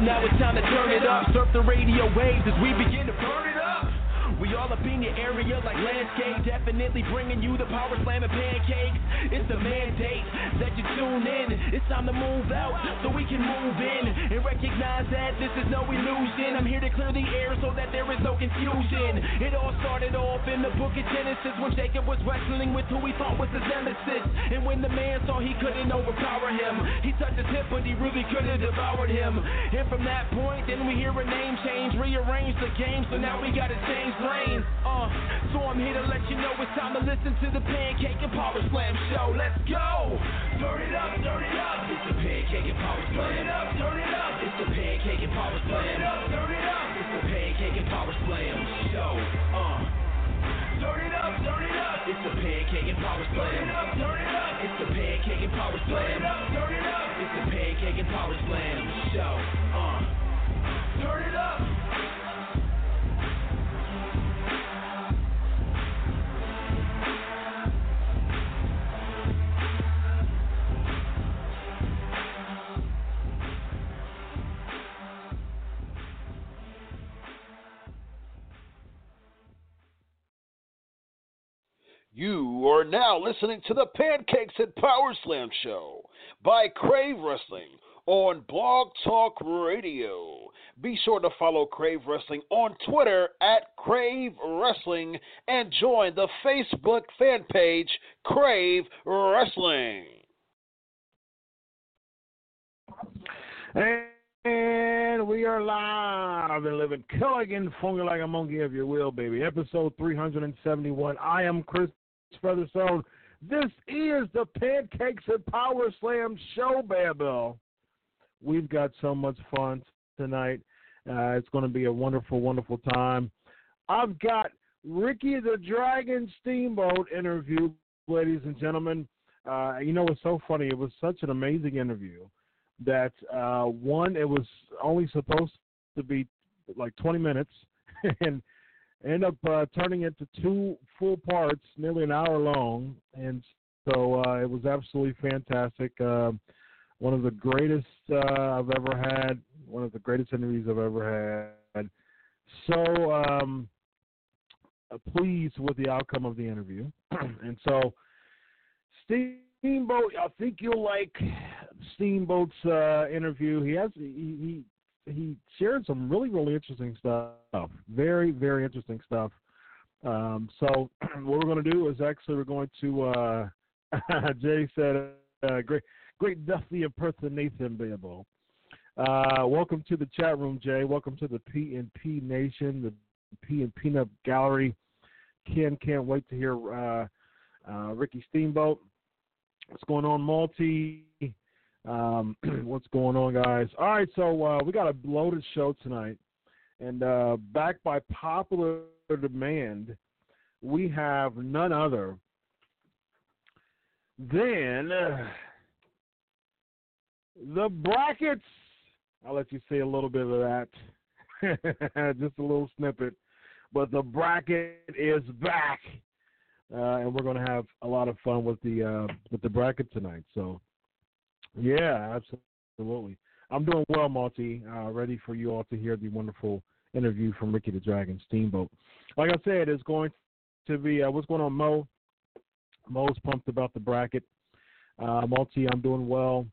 Now it's time to turn it up, surf the radio waves as we begin to burn it up. We all up in your area like landscape, definitely bringing you the power slam and pancakes. It's the mandate that you tune in. It's time to move out so we can move in and recognize that this is no illusion. I'm here to clear the air so that there is no confusion. It all started off in the book of Genesis when Jacob was wrestling with who he thought was his nemesis. And when the man saw he couldn't overpower him, he touched his hip but he really could have devoured him. And from that point then we hear a name change, rearrange the game, so now we gotta change lanes. So I'm here to let you know it's time to listen to the Pancake and Power Slam show. Let's go! Turn it up, turn it up. It's the Pancake and Power Slam. Turn it up, turn it up. It's the Pancake and Power Slam. Turn it up, turn it up. It's the Pancake and Power Slam show. Turn it up, turn it up. It's the Pancake and Power Slam. Turn it up, turn it up. It's the Pancake and Power Slam. Turn it up, turn it up. It's the Pancake and Power Slam show. Turn it up. You are now listening to the Pancakes and Power Slam show by Crave Wrestling on Blog Talk Radio. Be sure to follow Crave Wrestling on Twitter at Crave Wrestling and join the Facebook fan page Crave Wrestling. And we are live and living. Killing and fungi like a monkey if you will, baby. Episode 371. I am Chris Featherstone. This is the Pancakes and Power Slam show, Babel. We've got so much fun tonight. It's going to be a wonderful, wonderful time. I've got Ricky the Dragon Steamboat interview, ladies and gentlemen. You know what's so funny? It was such an amazing interview that, one, it was only supposed to be like 20 minutes and end up turning into two full parts, nearly an hour long, and so it was absolutely fantastic. One of the greatest I've ever had, one of the greatest interviews I've ever had. So pleased with the outcome of the interview. And so Steamboat, I think you'll like Steamboat's interview. He shared some really, really interesting stuff. Very, very interesting stuff. So what we're going to do is actually we're going to, Jay said, great Dusty impersonation, Babel. Welcome to the chat room, Jay. Welcome to the P&P Nation, the P&P Peanut Gallery. Ken can't wait to hear Ricky Steamboat. What's going on, Malty? What's going on, guys? All right, so we got a loaded show tonight. And backed by popular demand, we have none other than... the brackets. I'll let you see a little bit of that. Just a little snippet. But the bracket is back. And we're going to have a lot of fun with the bracket tonight. So, yeah, absolutely. I'm doing well, Monty. Ready for you all to hear the wonderful interview from Ricky the Dragon Steamboat. Like I said, it's going to be, what's going on, Mo? Mo's pumped about the bracket. Monty, I'm doing well.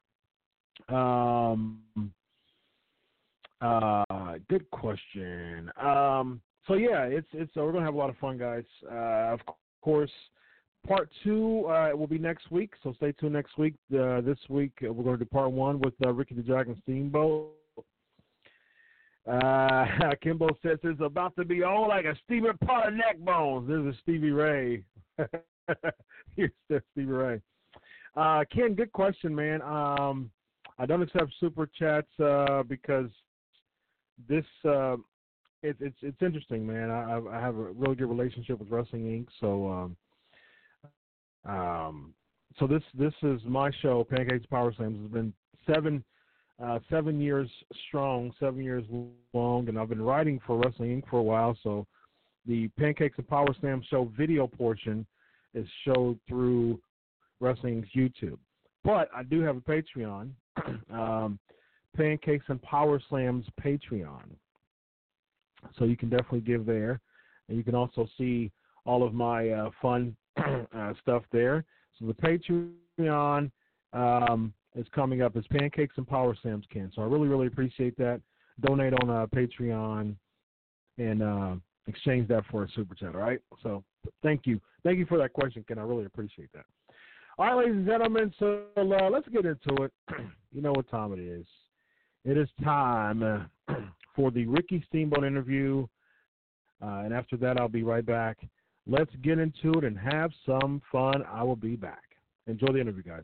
Good question. So yeah, it's we're gonna have a lot of fun, guys. Of course, part two will be next week, so stay tuned next week. This week we're gonna do part one with Ricky the Dragon Steamboat. Kimbo says it's about to be all like a Stevie Potter neck bones. This is Stevie Ray. Here's Stevie Ray. Ken, good question, man. I don't accept super chats because this it's interesting, man. I have a really good relationship with Wrestling Inc. So this is my show, Pancakes and Power Slams. It's been 7 years strong, 7 years long, and I've been writing for Wrestling Inc. for a while, so the Pancakes and Power Slam show video portion is showed through Wrestling's YouTube. But I do have a Patreon, Pancakes and Power Slams Patreon. So you can definitely give there, and you can also see all of my fun stuff there. So the Patreon is coming up as Pancakes and Power Slams, Ken. So I really, really appreciate that. Donate on Patreon and exchange that for a super chat, all right? So thank you. Thank you for that question, Ken. I really appreciate that. All right, ladies and gentlemen, so let's get into it. You know what time it is. It is time for the Ricky Steamboat interview, and after that I'll be right back. Let's get into it and have some fun. I will be back. Enjoy the interview, guys.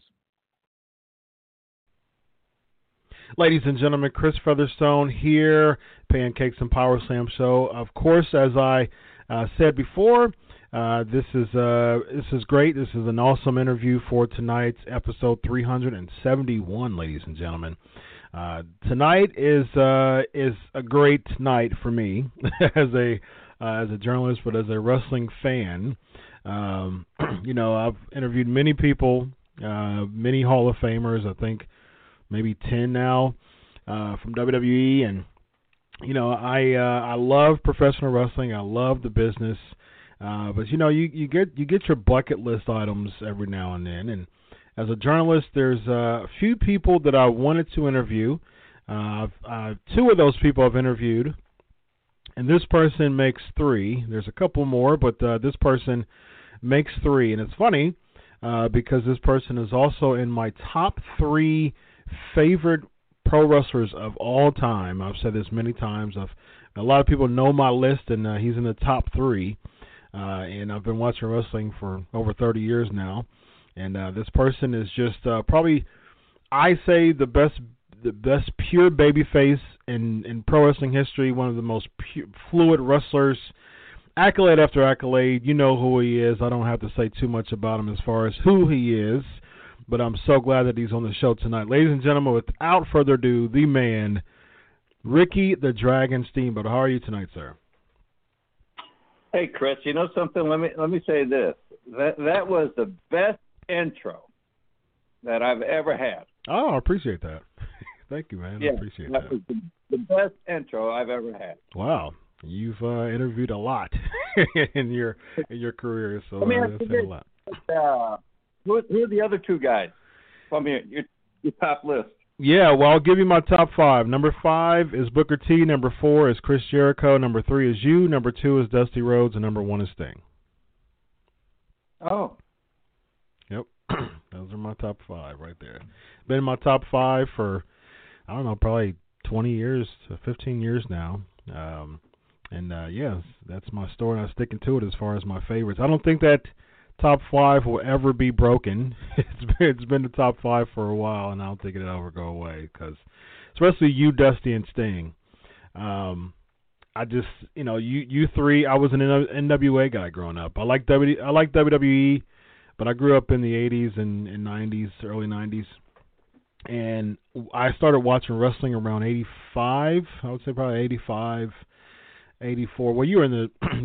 Ladies and gentlemen, Chris Featherstone here, Pancakes and Power Slam Show. Of course, as I said before, this is great. This is an awesome interview for tonight's episode 371, ladies and gentlemen. Tonight is a great night for me as a journalist, but as a wrestling fan. You know, I've interviewed many people, many Hall of Famers. I think maybe 10 now from WWE, and you know, I love professional wrestling. I love the business. But you know, you get your bucket list items every now and then, and as a journalist, there's a few people that I wanted to interview. Two of those people I've interviewed, and this person makes three. There's a couple more, but this person makes three, and it's funny because this person is also in my top three favorite pro wrestlers of all time. I've said this many times. A lot of people know my list, and he's in the top three. And I've been watching wrestling for over 30 years now, and this person is just probably, I say, the best pure babyface in pro wrestling history. One of the most fluid wrestlers, accolade after accolade. You know who he is. I don't have to say too much about him as far as who he is, but I'm so glad that he's on the show tonight, ladies and gentlemen. Without further ado, the man, Ricky the Dragon Steamboat. How are you tonight, sir? Hey, Chris, you know something? Let me say this. That was the best intro that I've ever had. Oh, I appreciate that. Thank you, man. Yeah, I appreciate that. That was the best intro I've ever had. Wow. You've interviewed a lot in your career, so that's a lot. Who are the other two guys from your top list? Yeah, well, I'll give you my top five. Number five is Booker T. Number four is Chris Jericho. Number three is you. Number two is Dusty Rhodes. And number one is Sting. Oh. Yep. Those are my top five right there. Been in my top five for, I don't know, probably 20 years, 15 years now. Yeah, that's my story, and I'm sticking to it as far as my favorites. I don't think that top five will ever be broken. It's been the top five for a while, and I don't think it'll ever go away, because especially you, Dusty, and Sting. I just, you know, you three. I was an NWA guy growing up. I like WWE, but I grew up in the 80s and 90s, early 90s, and I started watching wrestling around 85. I would say probably 85, 84. Well, you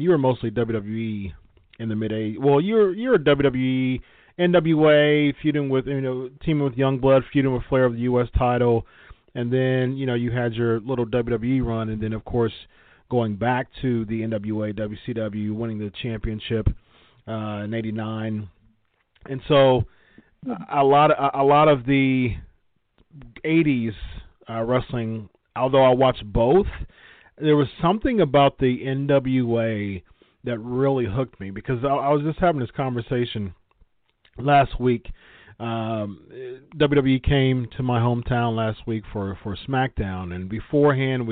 were mostly WWE. In the mid-80s, well, you're a WWE, NWA, feuding with, you know, teaming with Youngblood, feuding with Flair of the U.S. title, and then, you know, you had your little WWE run, and then, of course, going back to the NWA, WCW, winning the championship in '89, and so a lot of the '80s wrestling, although I watched both, there was something about the NWA that really hooked me, because I was just having this conversation last week. WWE came to my hometown last week for SmackDown, and beforehand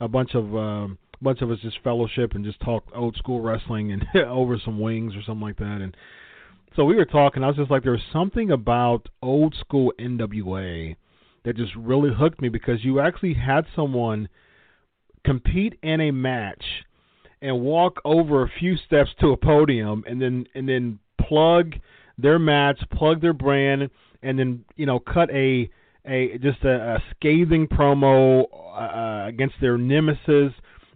a bunch of us just fellowship and just talked old school wrestling and over some wings or something like that. And so we were talking. I was just like, there was something about old school NWA that just really hooked me, because you actually had someone compete in a match and walk over a few steps to a podium, and then plug their match, plug their brand, and then, you know, cut a scathing promo against their nemesis,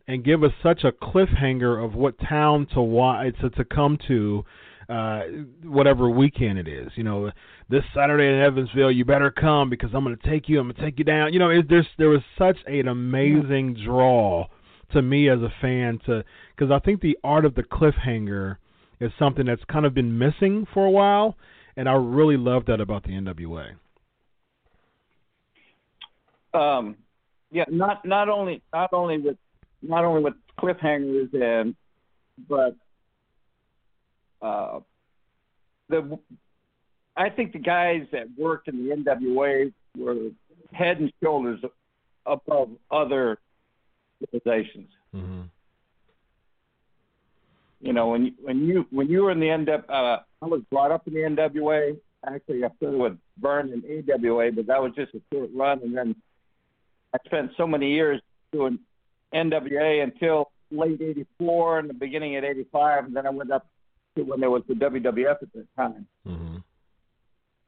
and give us such a cliffhanger of what town to come to, whatever weekend it is. You know, this Saturday in Evansville, you better come, because I'm gonna take you down. You know, there was such an amazing draw to me as a fan, because I think the art of the cliffhanger is something that's kind of been missing for a while, and I really love that about the NWA. Not only with cliffhangers, I think the guys that worked in the NWA were head and shoulders above other organizations. Mm-hmm. You know, when you were in the I was brought up in the NWA. Actually, I started with Vern and AWA, but that was just a short run. And then I spent so many years doing NWA until late '84 and the beginning of '85, and then I went up to when there was the WWF at that time. Mm-hmm.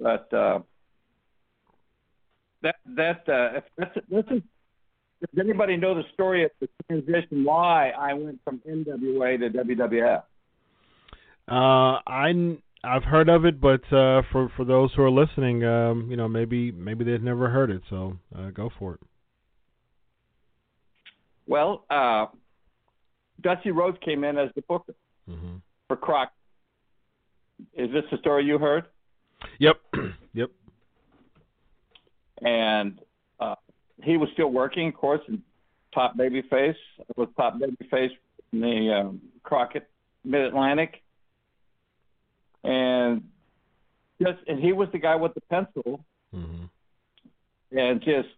But does anybody know the story of the transition, why I went from NWA to WWF? I've heard of it, but for those who are listening, you know, maybe they've never heard it, so go for it. Well, Dusty Rhodes came in as the booker, mm-hmm, for Crockett. Is this the story you heard? Yep, yep. And he was still working, of course, in Top Babyface. I was Top Babyface in the Crockett Mid-Atlantic. And he was the guy with the pencil, mm-hmm, and just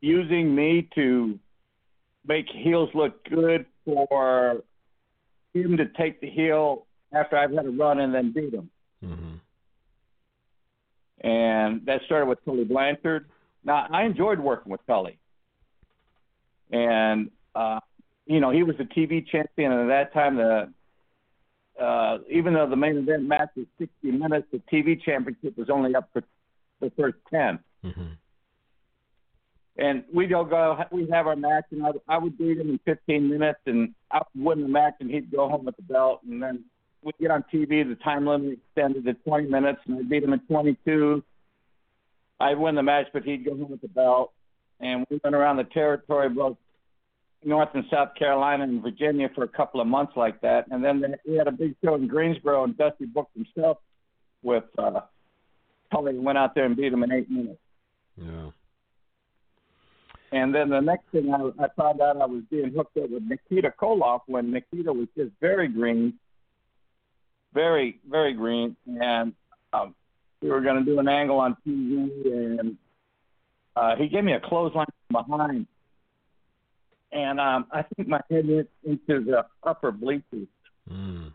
using me to make heels look good for him to take the heel after I've had a run and then beat him. Mm-hmm. And that started with Tully Blanchard. Now, I enjoyed working with Tully. And, you know, he was the TV champion, and at that time, even though the main event match was 60 minutes, the TV championship was only up for the first 10. Mm-hmm. And we'd have our match, and I would beat him in 15 minutes, and I would win the match, and he'd go home with the belt. And then we'd get on TV, the time limit extended to 20 minutes, and I'd beat him in 22. I'd win the match, but he'd go home with the belt. And we went around the territory, both North and South Carolina and Virginia, for a couple of months like that. And then we had a big show in Greensboro, and Dusty booked himself with Tully, went out there and beat him in 8 minutes. Yeah. And then the next thing I found out, I was being hooked up with Nikita Koloff when Nikita was just very green, very, very green. And we were going to do an angle on TV, and he gave me a clothesline from behind. And I think my head went into the upper bleachers. Mm.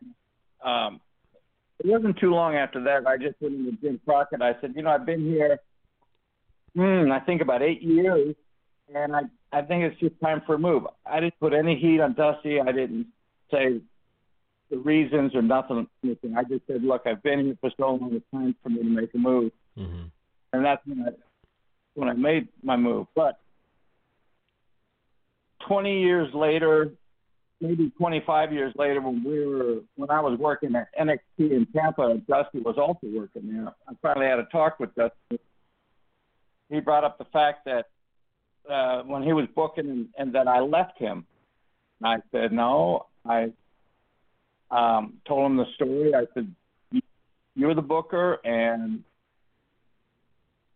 It wasn't too long after that. I just went into Jim Crockett. I said, you know, I've been here, I think about 8 years, and I think it's just time for a move. I didn't put any heat on Dusty. I didn't say the reasons or nothing. I just said, look, I've been here for so long, it's time for me to make a move. Mm-hmm. And that's when I made my move. But 20 years later, maybe 25 years later, when I was working at NXT in Tampa, Dusty was also working there. I finally had a talk with Dusty. He brought up the fact that when he was booking and that I left him. I said, no, I told him the story. I said, you're the booker, and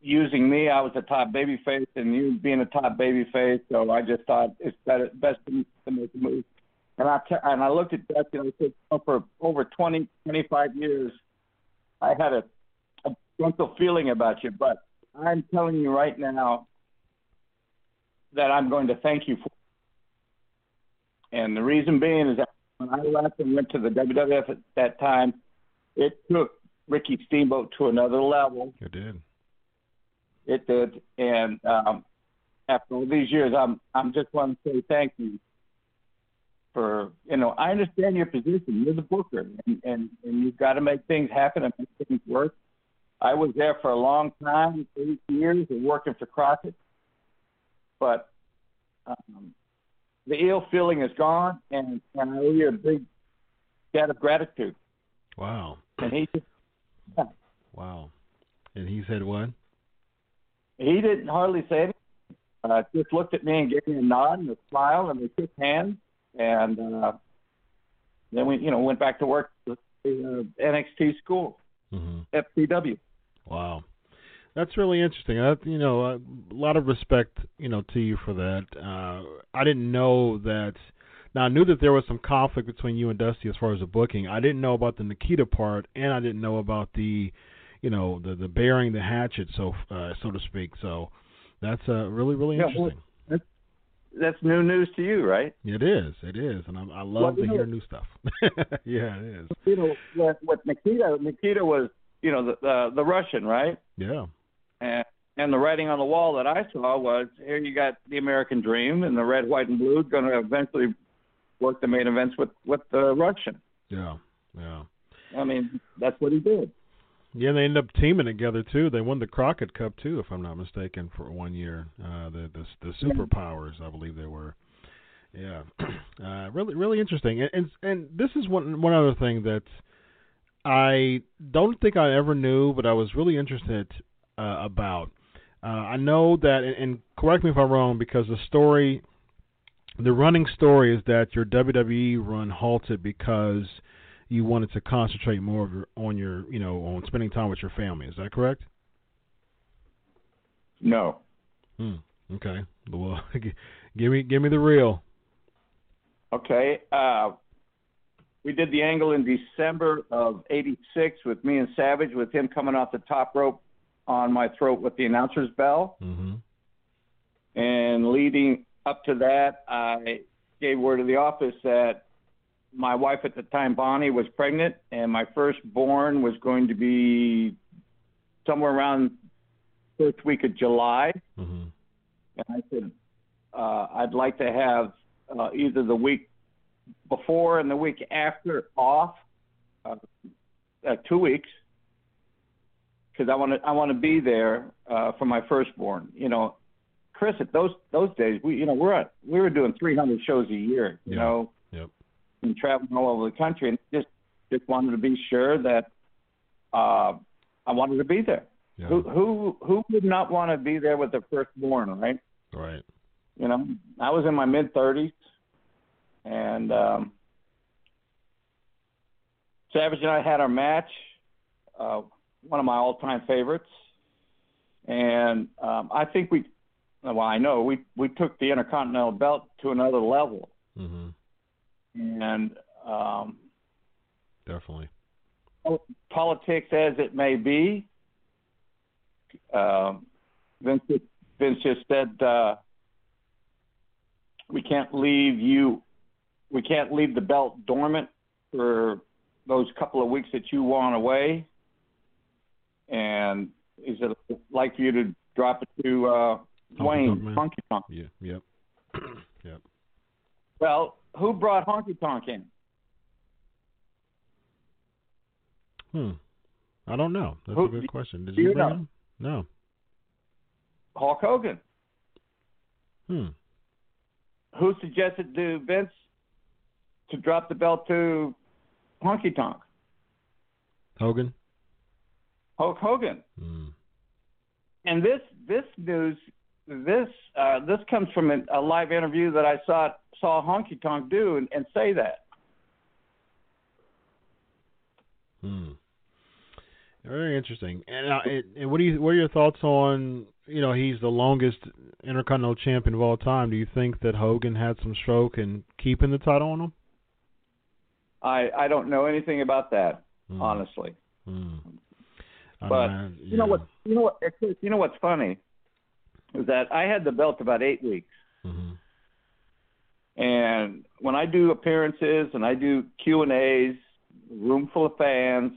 using me. I was a top babyface, and you being a top babyface, so I just thought it's better, best to make a move. And I looked at Dusty, and I said, oh, for over 20, 25 years, I had a gentle feeling about you, but I'm telling you right now that I'm going to thank you for it. And the reason being is that when I left and went to the WWF at that time, it took Ricky Steamboat to another level. It did. It did. And after all these years, I'm just want to say thank you for, you know, I understand your position. You're the booker, and you've got to make things happen and make things work. I was there for a long time, 8 years, and working for Crockett. But the ill feeling is gone, and I owe you a big debt of gratitude. Wow. And he just, yeah. Wow. And he said what? He didn't hardly say anything. Just looked at me and gave me a nod and a smile, and we shook hands. And then we, you know, went back to work at the NXT school, FCW. Wow. That's really interesting. You know, a lot of respect, you know, to you for that. I didn't know that. Now, I knew that there was some conflict between you and Dusty as far as the booking. I didn't know about the Nikita part, and I didn't know about the, you know, the bearing the hatchet, so to speak. So that's really, really interesting. Yeah, that's new news to you, right? It is. It is. And I love to hear new stuff. Yeah, it is. You know, with Nikita was, you know, the Russian, right? Yeah. And the writing on the wall that I saw was, here you got the American Dream and the red, white, and blue going to eventually work the main events with the Russian. Yeah, yeah. I mean, that's what he did. Yeah, they ended up teaming together, too. They won the Crockett Cup, too, if I'm not mistaken, for 1 year. The Superpowers, I believe they were. Yeah. Really, really interesting. And this is one other thing that I don't think I ever knew, but I was really interested about. I know that, and correct me if I'm wrong, because the running story is that your WWE run halted because you wanted to concentrate more on your, you know, on spending time with your family. Is that correct? No. Okay. Well, give me the real. Okay. We did the angle in December of '86 with me and Savage, with him coming off the top rope on my throat with the announcer's bell. Mm-hmm. And leading up to that, I gave word to the office that my wife at the time, Bonnie, was pregnant, and my firstborn was going to be somewhere around first week of July. Mm-hmm. And I said, I'd like to have either the week before and the week after off, 2 weeks, because I want to be there for my firstborn. You know, Chris, at those days, we were doing 300 shows a year. You know. Yep. And traveling all over the country, and just wanted to be sure that I wanted to be there. Yeah. Who would not want to be there with their firstborn, right? Right. You know, I was in my mid-30s, and Savage and I had our match, one of my all-time favorites, and I know we took the Intercontinental Belt to another level. Mm-hmm. And definitely, politics as it may be, Vince just said we can't leave the belt dormant for those couple of weeks that you want away. And he said, I'd like for you to drop it to Wayne Honky Tonk. Yeah, yep, yep. Well. Who brought Honky Tonk in? I don't know. That's a good question. Did you bring him? No. Hulk Hogan. Who suggested to Vince to drop the belt to Honky Tonk? Hogan. Hulk Hogan. And this news. This comes from a live interview that I saw Honky Tonk do and say that. Very interesting. And what are your thoughts on, you know, he's the longest Intercontinental Champion of all time. Do you think that Hogan had some stroke in keeping the title on him? I don't know anything about that, honestly. But yeah. You know what's funny is that I had the belt about 8 weeks. Mm-hmm. And when I do appearances and I do Q&As, room full of fans,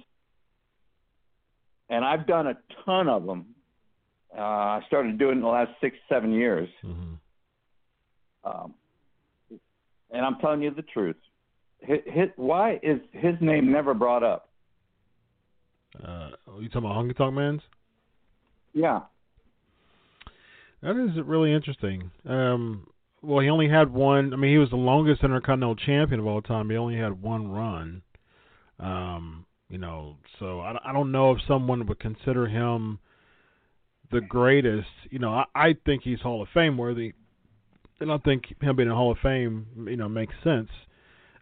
and I've done a ton of them. I started doing it in the last 6-7 years. Mm-hmm. And I'm telling you the truth. Why is his name never brought up? You talking about Honky Tonk Man's? Yeah. That is really interesting. Well, he only had one. I mean, he was the longest Intercontinental Champion of all time. He only had one run. You know, so I don't know if someone would consider him the greatest. You know, I think he's Hall of Fame worthy, and I think him being in Hall of Fame, you know, makes sense.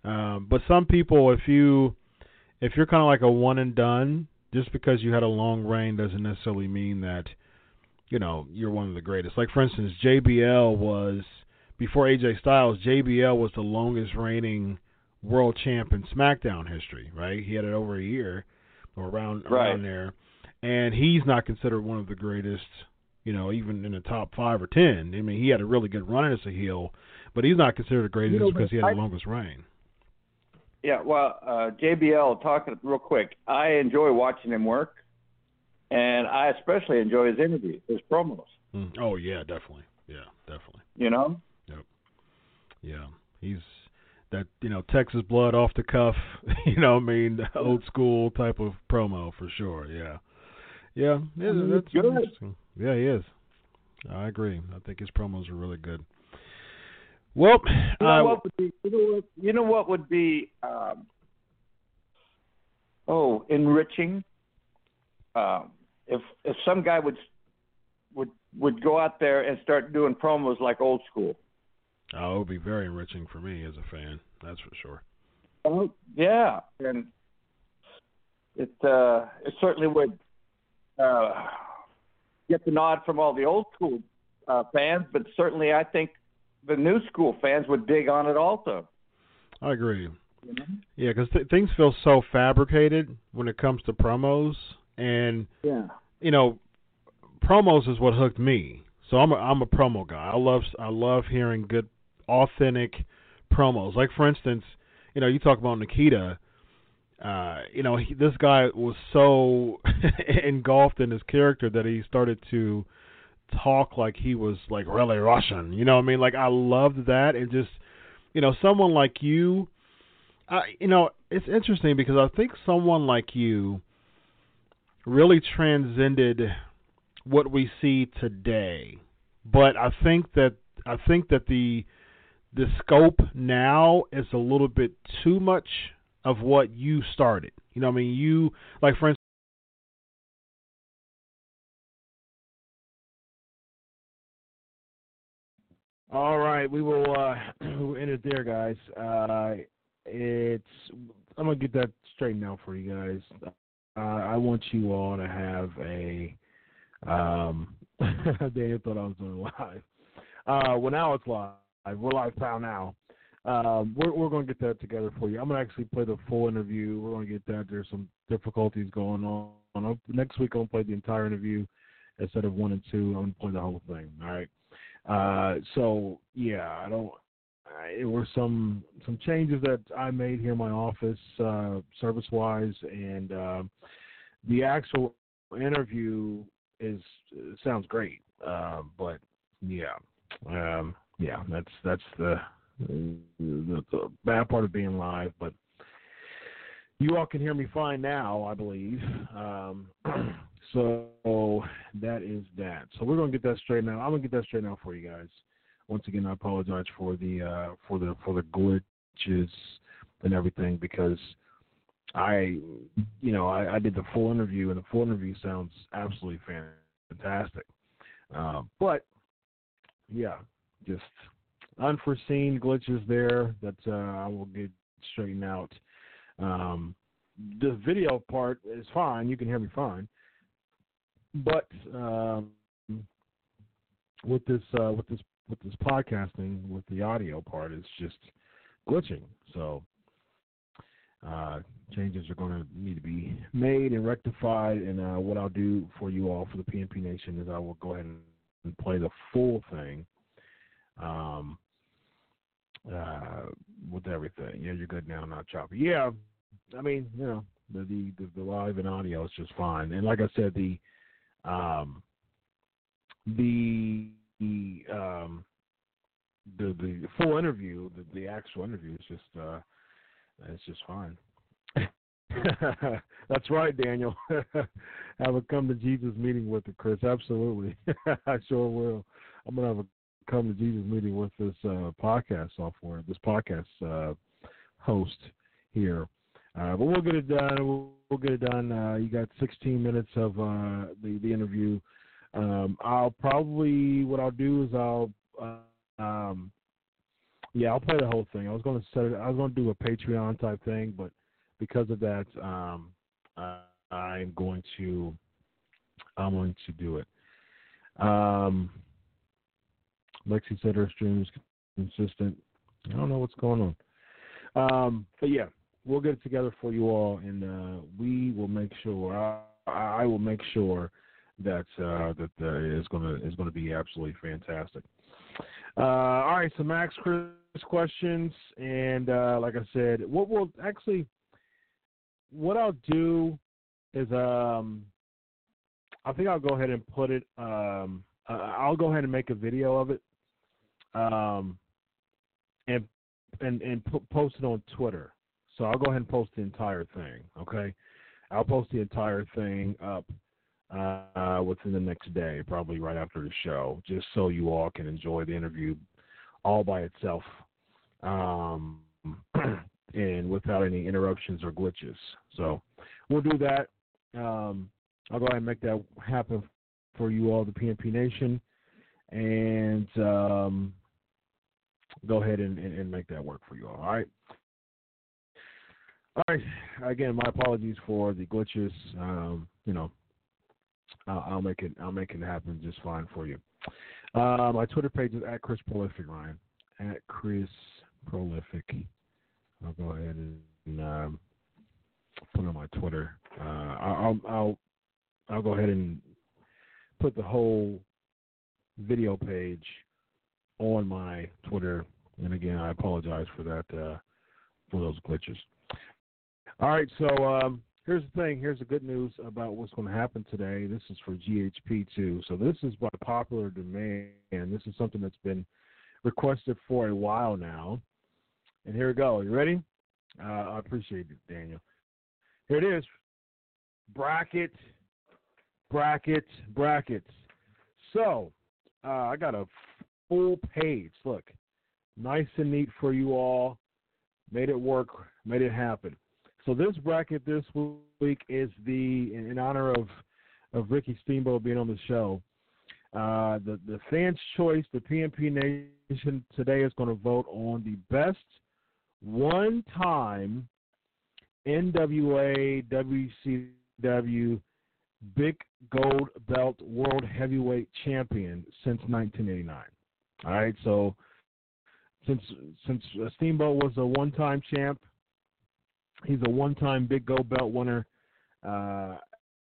But some people, if you're kind of like a one and done, just because you had a long reign doesn't necessarily mean that, you know, you're one of the greatest. Like, for instance, JBL was, before AJ Styles, JBL was the longest reigning world champ in SmackDown history, right? He had it over a year or around there. And he's not considered one of the greatest, you know, even in the top 5 or 10. I mean, he had a really good run as a heel, but he's not considered the greatest because he had the longest reign. Yeah, well, JBL, talking real quick, I enjoy watching him work, and I especially enjoy his interviews, his promos. Oh, yeah, definitely. Yeah, definitely. You know? Yep. Yeah, he's that, you know, Texas blood off the cuff, you know what I mean, old school type of promo for sure, yeah. Yeah, that's good. Interesting. Yeah, he is. I agree. I think his promos are really good. Well, you know what would be enriching? If some guy would go out there and start doing promos like old school. Oh, it would be very enriching for me as a fan. That's for sure. Oh, yeah, and it certainly would. Get the nod from all the old school fans, but certainly I think the new school fans would dig on it also. I agree. You know? Yeah, because things feel so fabricated when it comes to promos, and you know, promos is what hooked me. So I'm a promo guy. I love hearing good, authentic promos. Like, for instance, you know, you talk about Nikita. You know, this guy was so engulfed in his character that he started to talk like he was like really Russian. You know what I mean? Like, I loved that. And just, you know, someone like you, you know, it's interesting because I think someone like you really transcended what we see today. But I think that the scope now is a little bit too much of what you started. You know what I mean? You, like, for instance, all right, we will we'll end it there, guys. I'm going to get that straightened out for you guys. I want you all to have a Daniel thought I was doing live. Well, now it's live. We're live now. We're going to get that together for you. I'm going to actually play the full interview. We're going to get that. There's some difficulties going on. Next week, I'm going to play the entire interview instead of 1 and 2. I'm going to play the whole thing. All right. So yeah, there were some changes that I made here in my office, service wise, and the actual interview sounds great. But yeah, that's the bad part of being live, but you all can hear me fine now, I believe. So that is that. So we're going to get that straightened out. I'm going to get that straightened out for you guys. Once again, I apologize for the glitches and everything, because I did the full interview, and the full interview sounds absolutely fantastic. But yeah, just unforeseen glitches there that I will get straightened out. the video part is fine. You can hear me fine. But with this podcasting, with the audio part, it's just glitching. So changes are going to need to be made and rectified. And what I'll do for you all, for the PNP Nation, is I will go ahead and play the full thing with everything. Yeah, you're good now, not choppy. Yeah, I mean, you know, the live and audio is just fine. And like I said, the full interview, the actual interview is just it's just fine. That's right, Daniel. I would come to Jesus meeting with it, Chris. Absolutely. I sure will. I'm gonna have a come to Jesus meeting with this podcast software, this podcast host here. But we'll get it done. We'll get it done. You got 16 minutes of the interview. I'll probably, what I'll do is I'll play the whole thing. I was going to do a Patreon type thing, but because of that, I'm going to do it. Lexi said her stream is consistent. I don't know what's going on. But yeah, we'll get it together for you all, and we will make sure. I will make sure that is gonna be absolutely fantastic. All right, so Max, Chris questions, and like I said, what I'll do is I think I'll go ahead and put it. I'll go ahead and make a video of it, and post it on Twitter. So I'll go ahead and post the entire thing. Okay, I'll post the entire thing up within the next day, probably right after the show, just so you all can enjoy the interview all by itself, and without any interruptions or glitches. So we'll do that. I'll go ahead and make that happen for you all, the PNP Nation, and go ahead and make that work for you all. All right. All right. Again, my apologies for the glitches. I'll make it happen just fine for you. My Twitter page is @ChrisProlific Ryan. @ChrisProlific. I'll go ahead and put on my Twitter. I'll go ahead and put the whole video page on my Twitter. And again, I apologize for that, for those glitches. All right, so here's the thing. Here's the good news about what's going to happen today. This is for GHP2. So this is by popular demand. This is something that's been requested for a while now. And here we go. You ready? I appreciate it, Daniel. Here it is. Brackets. So I got a full page. Look, nice and neat for you all. Made it work. Made it happen. So this bracket this week is in honor of Ricky Steamboat being on the show. The fans' choice, the PNP Nation today is going to vote on the best one-time NWA, WCW, Big Gold Belt World Heavyweight Champion since 1989. All right, so since Steamboat was a one-time champ, he's a one-time Big Gold Belt winner.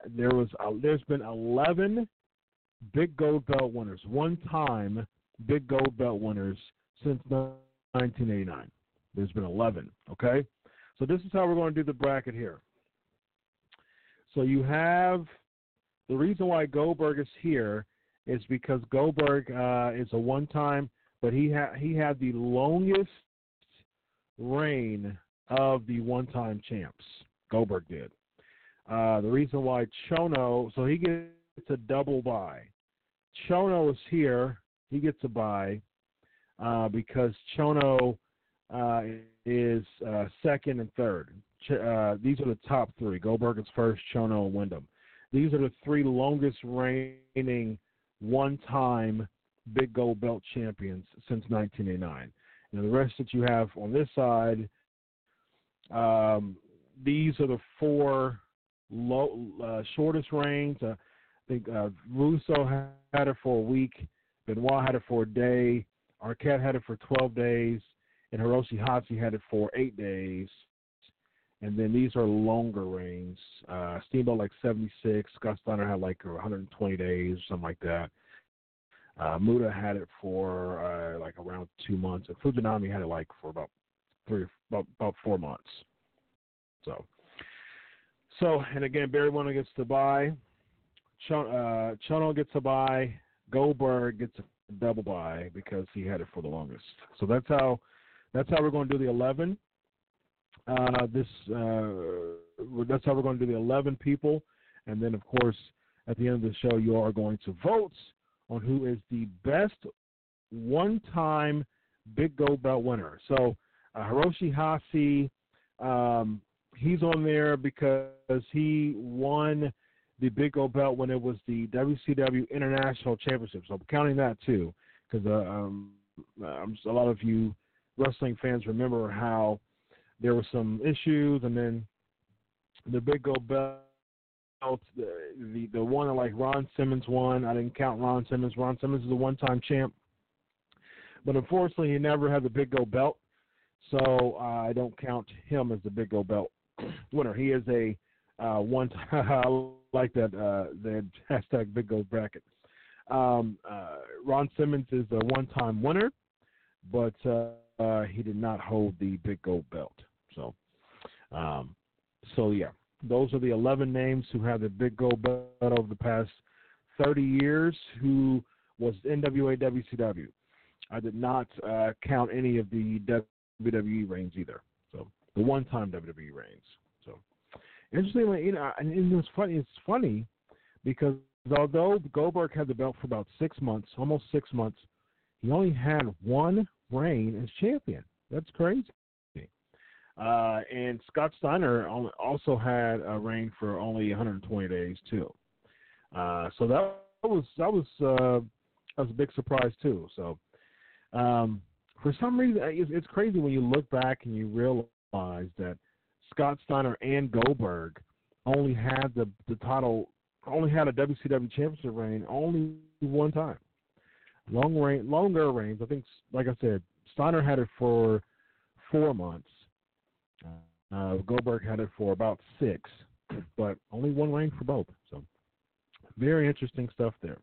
There's been 11 Big Gold Belt winners, one-time Big Gold Belt winners since 1989. There's been 11, okay? So this is how we're going to do the bracket here. So you have the reason why Goldberg is here is because Goldberg is a one-time, but he had the longest reign of the one-time champs. Goldberg did. The reason why Chono, so he gets a double bye. Chono is here. He gets a bye because Chono is second and third. These are the top three. Goldberg is first, Chono, and Wyndham. These are the three longest reigning one-time Big Gold Belt champions since 1989. And the rest that you have on this side, these are the four shortest reigns. I think Russo had it for a week. Benoit had it for a day. Arquette had it for 12 days. And Hiroshi Hatshi had it for 8 days. And then these are longer reigns. Steamboat, like 76. Scott Steiner had like 120 days, something like that. Muda had it for like around 2 months. And Fujinami had it like for about 4 months. So, and again, Barry Windham gets to buy. Chono gets a buy. Goldberg gets a double buy because he had it for the longest. So that's how we're going to do the 11. That's how we're going to do the 11 people, and then of course at the end of the show you are going to vote on who is the best one-time Big Gold Belt winner. So Hiroshi Hashi, he's on there because he won the Big Gold Belt when it was the WCW International Championship. So I'm counting that too, because a lot of you wrestling fans remember how there were some issues, and then the Big Gold Belt, the one that like Ron Simmons won. I didn't count Ron Simmons. Ron Simmons is a one-time champ, but unfortunately he never had the Big Gold Belt, so I don't count him as the Big Gold Belt winner. He is a one-time. Like that, the hashtag Big Gold Bracket. Ron Simmons is a one-time winner, but he did not hold the Big Gold Belt. So, yeah, those are the 11 names who have the Big Gold Belt over the past 30 years who was NWA WCW. I did not count any of the WWE reigns either. So, the one-time WWE reigns. So, interestingly, and it's funny because although Goldberg had the belt for about 6 months, almost 6 months, he only had one reign as champion. That's crazy. And Scott Steiner also had a reign for only 120 days too. So that was a big surprise too. So for some reason, it's crazy when you look back and you realize that Scott Steiner and Goldberg only had the title, only had a WCW championship reign only one time. Longer reigns. I think, like I said, Steiner had it for 4 months. Goldberg had it for about 6, but only one reign for both. So, very interesting stuff there.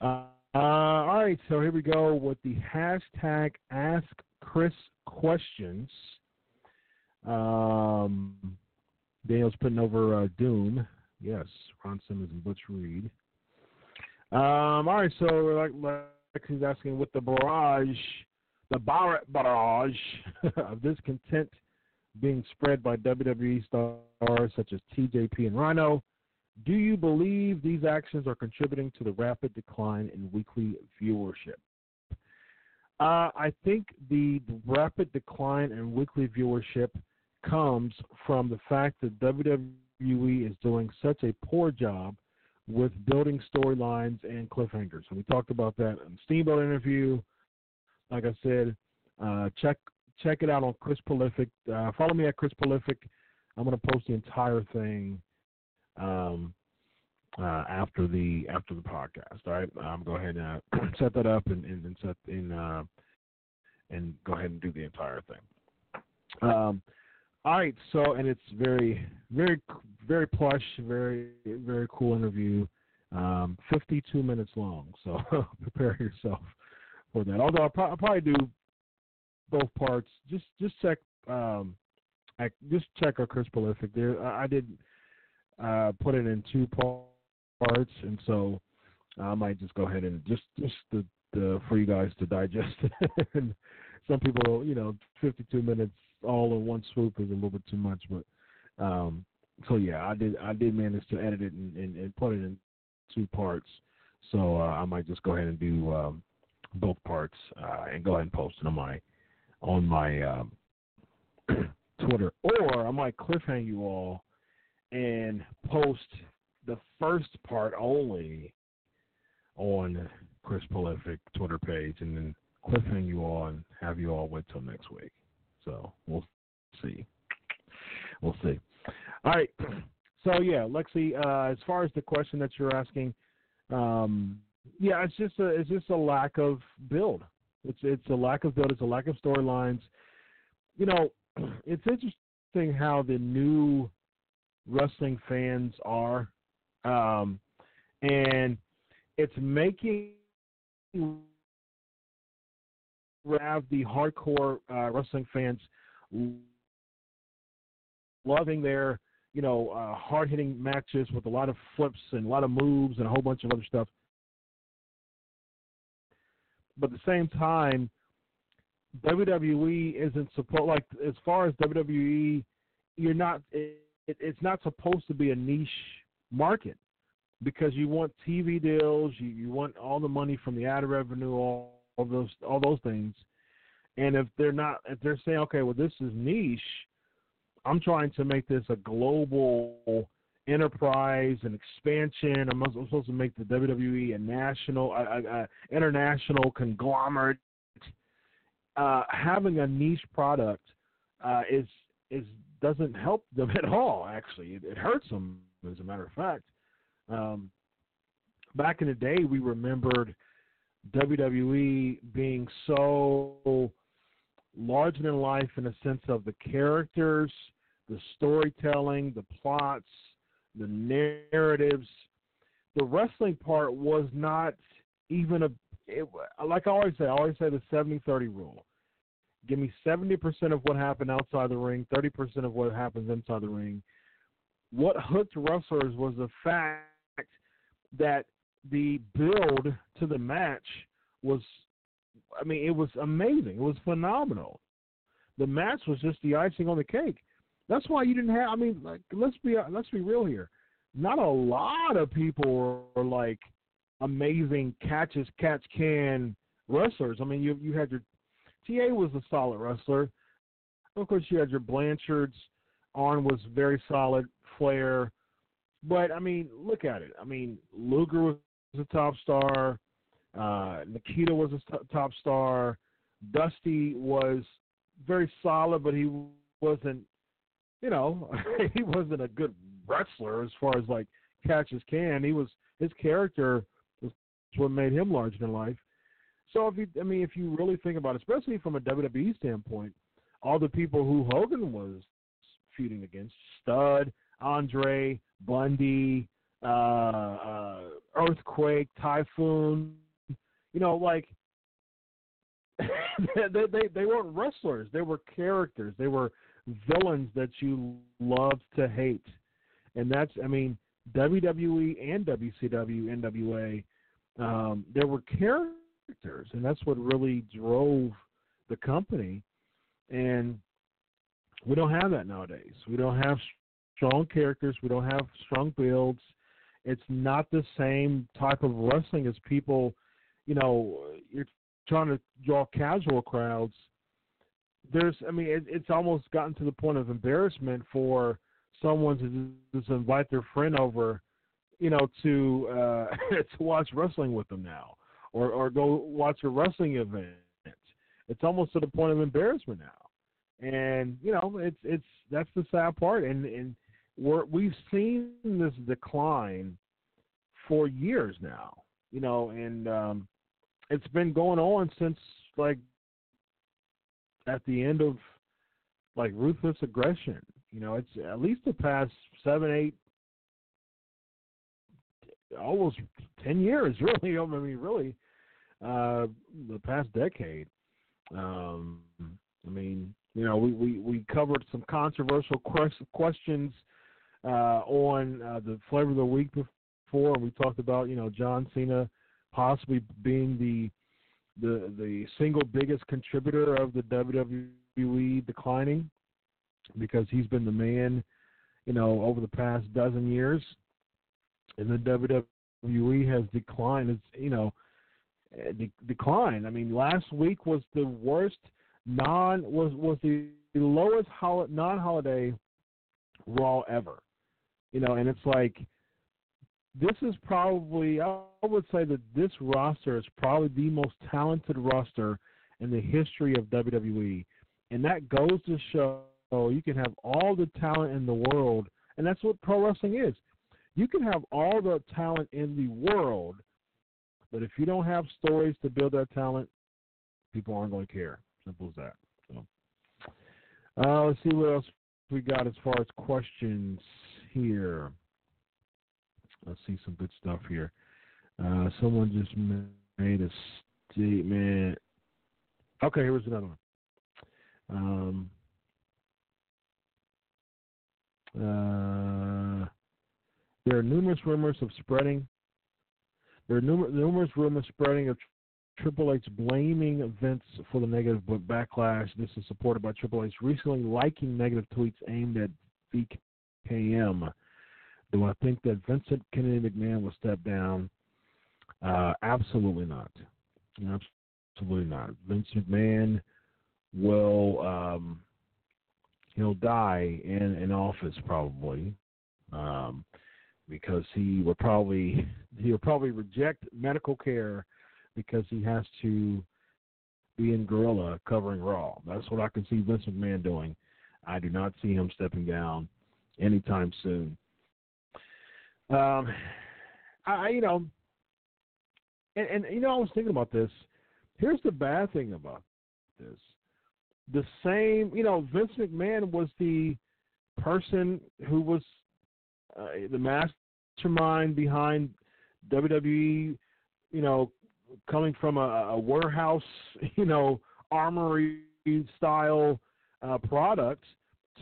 All right, so here we go with the hashtag AskChrisQuestions. Daniel's putting over Doom. Yes, Ron Simmons and Butch Reed. All right, so like he's asking, with the barrage of discontent being spread by WWE stars such as TJP and Rhino, do you believe these actions are contributing to the rapid decline in weekly viewership? I think the rapid decline in weekly viewership comes from the fact that WWE is doing such a poor job with building storylines and cliffhangers. And we talked about that in the Steamboat interview. Like I said, check it out on Chris Prolific. Follow me at Chris Prolific. I'm going to post the entire thing after the podcast. All right, I'm going to go ahead and set that up and go ahead and do the entire thing. All right, so, and it's very, very, very plush, very, very cool interview, 52 minutes long, so prepare yourself for that. Although I'll probably do both parts. Just check our Chris Prolific there. I did put it in 2 parts, and so I might just go ahead and just for you guys to digest it. And some people, 52 minutes all in one swoop is a little bit too much, but so yeah, I did manage to edit it and put it in 2 parts. So I might just go ahead and do both parts and go ahead and post it on my Twitter, or I might cliffhang you all and post the first part only on Chris Prolific Twitter page, and then cliffhang you all and have you all wait till next week. So we'll see. All right. So, yeah, Lexi, as far as the question that you're asking, yeah, it's just a lack of build. It's a lack of build. It's a lack of storylines. You know, it's interesting how the new wrestling fans are, and it's making have the hardcore wrestling fans loving their, you know, hard-hitting matches with a lot of flips and a lot of moves and a whole bunch of other stuff. But at the same time, WWE isn't supposed, like, as far as WWE, you're not, it's not supposed to be a niche market because you want TV deals, you want all the money from the ad revenue, all those things. And if they're saying, okay, well, this is niche, I'm trying to make this a global enterprise and expansion. I'm supposed to make the WWE a national, international conglomerate. Having a niche product doesn't help them at all. Actually, it hurts them. As a matter of fact, back in the day, we remembered WWE being so larger than life in the sense of the characters, the storytelling, the plots, the narratives. The wrestling part was not even like I always say the 70-30 rule. Give me 70% of what happened outside the ring, 30% of what happens inside the ring. What hooked wrestlers was the fact that the build to the match was amazing. It was phenomenal. The match was just the icing on the cake. That's why you didn't have, let's be real here. Not a lot of people are like amazing catch-can wrestlers. I mean, you had your, TA was a solid wrestler. Of course, you had your Blanchards. Arn was very solid. Flair. But, I mean, look at it. I mean, Luger was a top star. Nikita was a top star. Dusty was very solid, but he wasn't, you know, he wasn't a good wrestler as far as, like, catch as can. His character was what made him larger than life. So, if you really think about it, especially from a WWE standpoint, all the people who Hogan was feuding against, Stud, Andre, Bundy, Earthquake, Typhoon, you know, like, they weren't wrestlers. They were characters. They were villains that you loved to hate. And that's, I mean, WWE and WCW, NWA, there were characters, and that's what really drove the company. And we don't have that nowadays. We don't have strong characters. We don't have strong builds. It's not the same type of wrestling as people, you know, you're trying to draw casual crowds. It's almost gotten to the point of embarrassment for someone to just invite their friend over, you know, to watch wrestling with them now or go watch a wrestling event. It's almost to the point of embarrassment now. And, you know, that's the sad part. And we've seen this decline for years now, you know, and it's been going on since, like, at the end of, like, Ruthless Aggression. You know, it's at least the past 7, 8, almost 10 years, really. I mean, really, the past decade. I mean, you know, we covered some controversial questions on the Flavor of the Week before, and we talked about, you know, John Cena possibly being the single biggest contributor of the WWE declining, because he's been the man, you know, over the past dozen years, and the WWE has declined. It's, you know, declined. I mean, last week was the worst was the lowest non-holiday Raw ever, you know, and it's like, this is probably, I would say that this roster is probably the most talented roster in the history of WWE, and that goes to show you can have all the talent in the world And that's what pro wrestling is. You can have all the talent in the world, but if you don't have stories to build that talent, people aren't going to care. Simple as that. So, let's see what else we got as far as questions here. Let's see some good stuff here. Someone just made a statement. Okay, here's another one. There are numerous rumors of spreading. There are numerous rumors spreading of Triple H blaming Vince for the negative backlash. This is supported by Triple H recently liking negative tweets aimed at VKM. Do I think that Vincent Kennedy McMahon will step down? Absolutely not. Absolutely not. Vince McMahon will he'll die in office probably because he'll probably reject medical care because he has to be in gorilla covering Raw. That's what I can see Vince McMahon doing. I do not see him stepping down anytime soon. I was thinking about this. Here's the bad thing about this. The same, Vince McMahon was the person who was the mastermind behind WWE, coming from a warehouse, armory-style product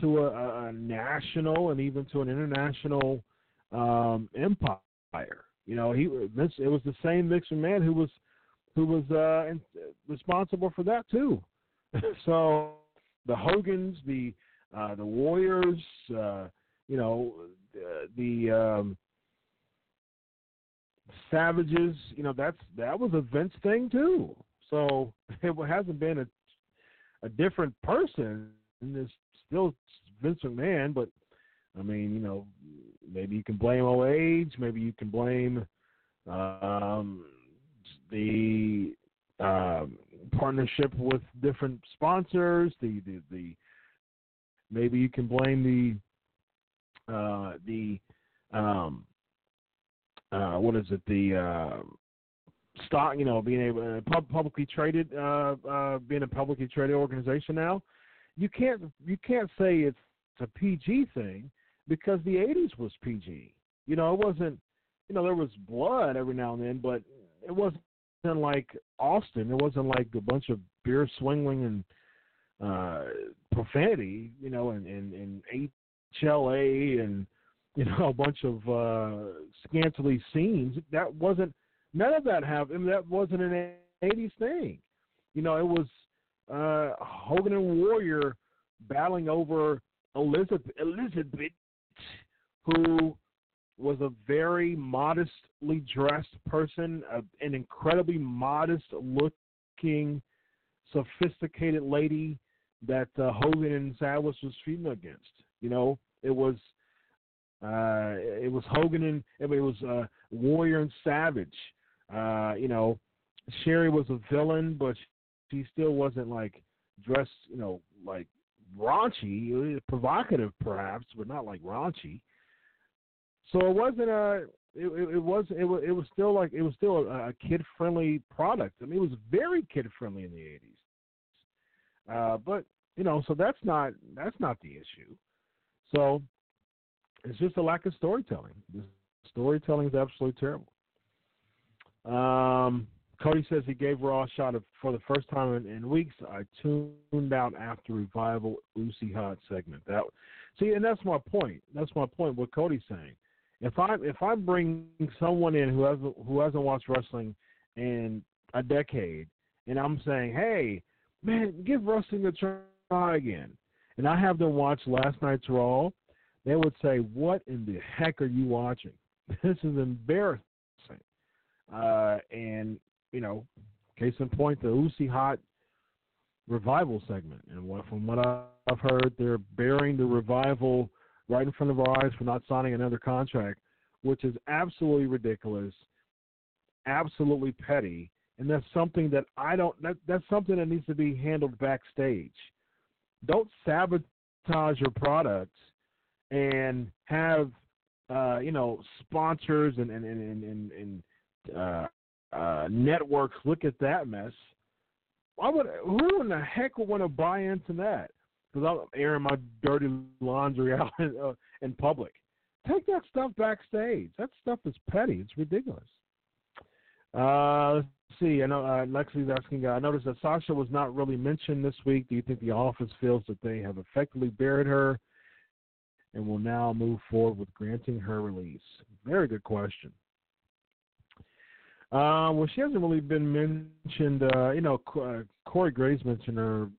to a national and even to an international empire. It was the same Vince McMahon who was responsible for that too. So the Hogans, the Warriors, Savages, that was a Vince thing too. So it hasn't been a different person. It's still Vince McMahon, but I mean, maybe you can blame old age. Maybe you can blame the partnership with different sponsors. Maybe you can blame stock? Being able publicly traded, being a publicly traded organization now. You can't say it's a PG thing. Because the 80s was PG. It wasn't, there was blood every now and then, but it wasn't like Austin. It wasn't like a bunch of beer swinging and profanity, and HLA and, a bunch of scantily scenes. That wasn't, none of that happened. I mean, that wasn't an 80s thing. It was Hogan and Warrior battling over Elizabeth, who was a very modestly dressed person, an incredibly modest-looking, sophisticated lady that Hogan and Savage was feuding against. It was Hogan and Warrior and Savage. Sherry was a villain, but she still wasn't like dressed, like raunchy, provocative perhaps, but not like raunchy. So it wasn't it was still a kid-friendly product. I mean, it was very kid-friendly in the 80s. So that's not the issue. So it's just a lack of storytelling. The storytelling is absolutely terrible. Cody says he gave Raw a shot for the first time in weeks. I tuned out after Revival Uzi Hot segment. That's my point. That's my point. What Cody's saying. If I bring someone in who hasn't watched wrestling in a decade, and I'm saying, hey, man, give wrestling a try again, and I have them watch last night's Raw, they would say, what in the heck are you watching? This is embarrassing. Case in point, the Uzi Hot Revival segment. And from what I've heard, they're burying the Revival right in front of our eyes for not signing another contract, which is absolutely ridiculous, absolutely petty, and that's something that that's something that needs to be handled backstage. Don't sabotage your product and have sponsors and networks look at that mess. Who in the heck would want to buy into that? Because I'm airing my dirty laundry out in public. Take that stuff backstage. That stuff is petty. It's ridiculous. Let's see. I know Lexi's asking, I noticed that Sasha was not really mentioned this week. Do you think the office feels that they have effectively buried her and will now move forward with granting her release? Very good question. Well, she hasn't really been mentioned. Corey Gray's mentioned her,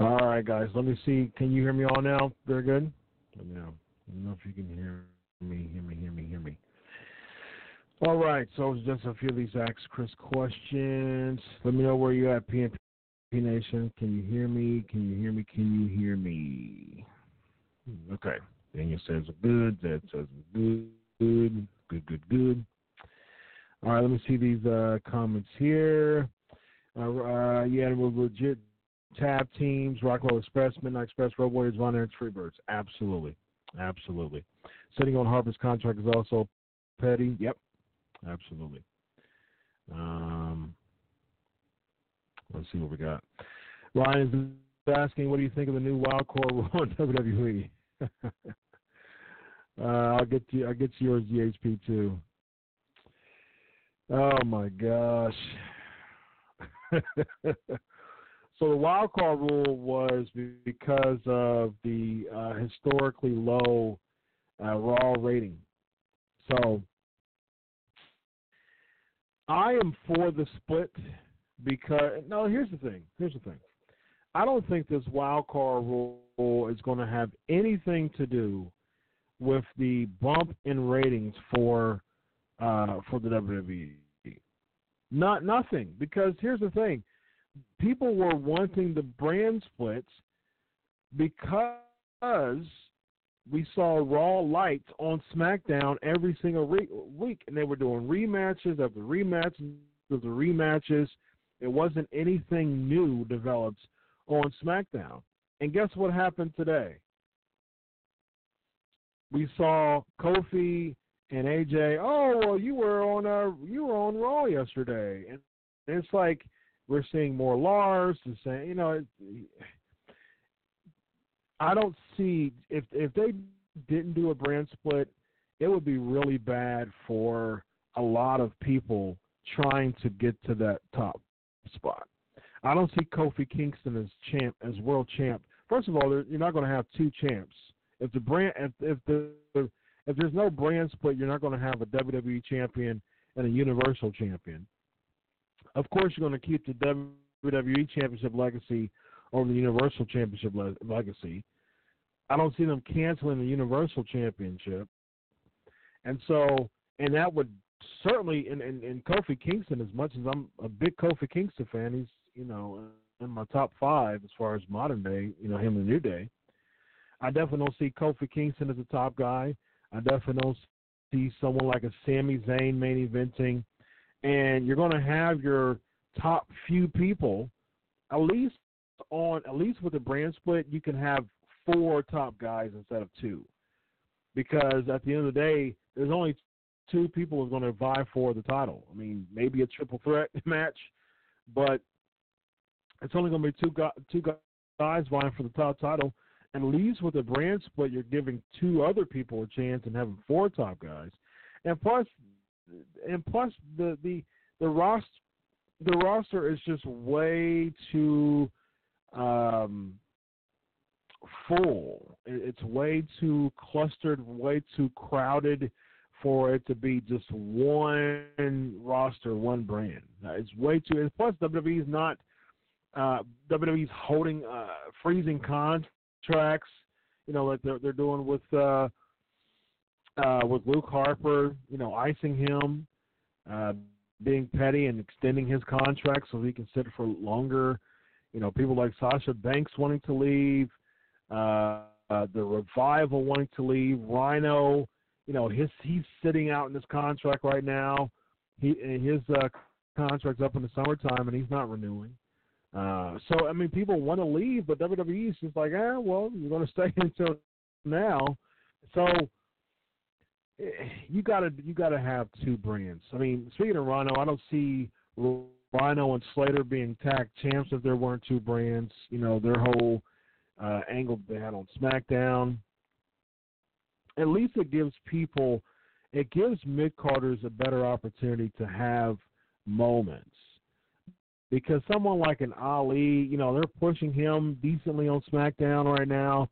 All right, guys. Let me see. Can you hear me all now? Very good. I don't know if you can hear me. All right. So it was just a few of these Ask Chris questions. Let me know where you're at, PNP Nation. Can you hear me? Can you hear me? Okay. Daniel says good. Dad says good. All right. Let me see these comments here. We're legit. Tab teams, Rockwell Express, Midnight Express, Road Warriors, Von Erichs, Freebirds. Absolutely. Sitting on Harper's contract is also petty. Yep. Absolutely. Let's see what we got. Ryan is asking, what do you think of the new wild card rule on WWE? I'll get to yours, GHP, too. Oh, my gosh. So the wild card rule was because of the historically low Raw rating. So I am for the split because – no, here's the thing. I don't think this wild card rule is going to have anything to do with the bump in ratings for the WWE. Nothing, because here's the thing. People were wanting the brand splits because we saw Raw lights on SmackDown every single week, and they were doing rematches after rematches after rematches. It wasn't anything new developed on SmackDown. And guess what happened today? We saw Kofi and AJ. Oh, well, you were on Raw yesterday, and it's like we're seeing more Lars and saying, you know, I don't see if they didn't do a brand split, it would be really bad for a lot of people trying to get to that top spot. I don't see Kofi Kingston as world champ. First of all, you're not going to have two champs. If the brand, if there's no brand split, you're not going to have a WWE champion and a Universal champion. Of course, you're going to keep the WWE Championship legacy over the Universal Championship legacy. I don't see them canceling the Universal Championship, and that would certainly in Kofi Kingston. As much as I'm a big Kofi Kingston fan, he's in my top five as far as modern day. Him and New Day. I definitely don't see Kofi Kingston as a top guy. I definitely don't see someone like a Sami Zayn main eventing. And you're going to have your top few people, at least with the brand split, you can have four top guys instead of two. Because at the end of the day, there's only two people who are going to vie for the title. I mean, maybe a triple threat match, but it's only going to be two guys vying for the top title. At least with a brand split, you're giving two other people a chance and having four top guys, and plus the roster is just way too full. It's way too clustered, way too crowded for it to be just one roster, one brand. It's way too. And plus, WWE's holding freezing contracts. Like they're doing with Luke Harper, icing him, being petty and extending his contract so he can sit for longer. People like Sasha Banks wanting to leave, the Revival wanting to leave, Rhino, he's sitting out in his contract right now. His contract's up in the summertime and he's not renewing. So, I mean, people want to leave, but WWE is just like, you're going to stay until now. So you gotta have two brands. I mean, speaking of Rhino, I don't see Rhino and Slater being tag champs if there weren't two brands. Their whole angle they had on SmackDown. At least it gives mid-carders a better opportunity to have moments. Because someone like an Ali, they're pushing him decently on SmackDown right now.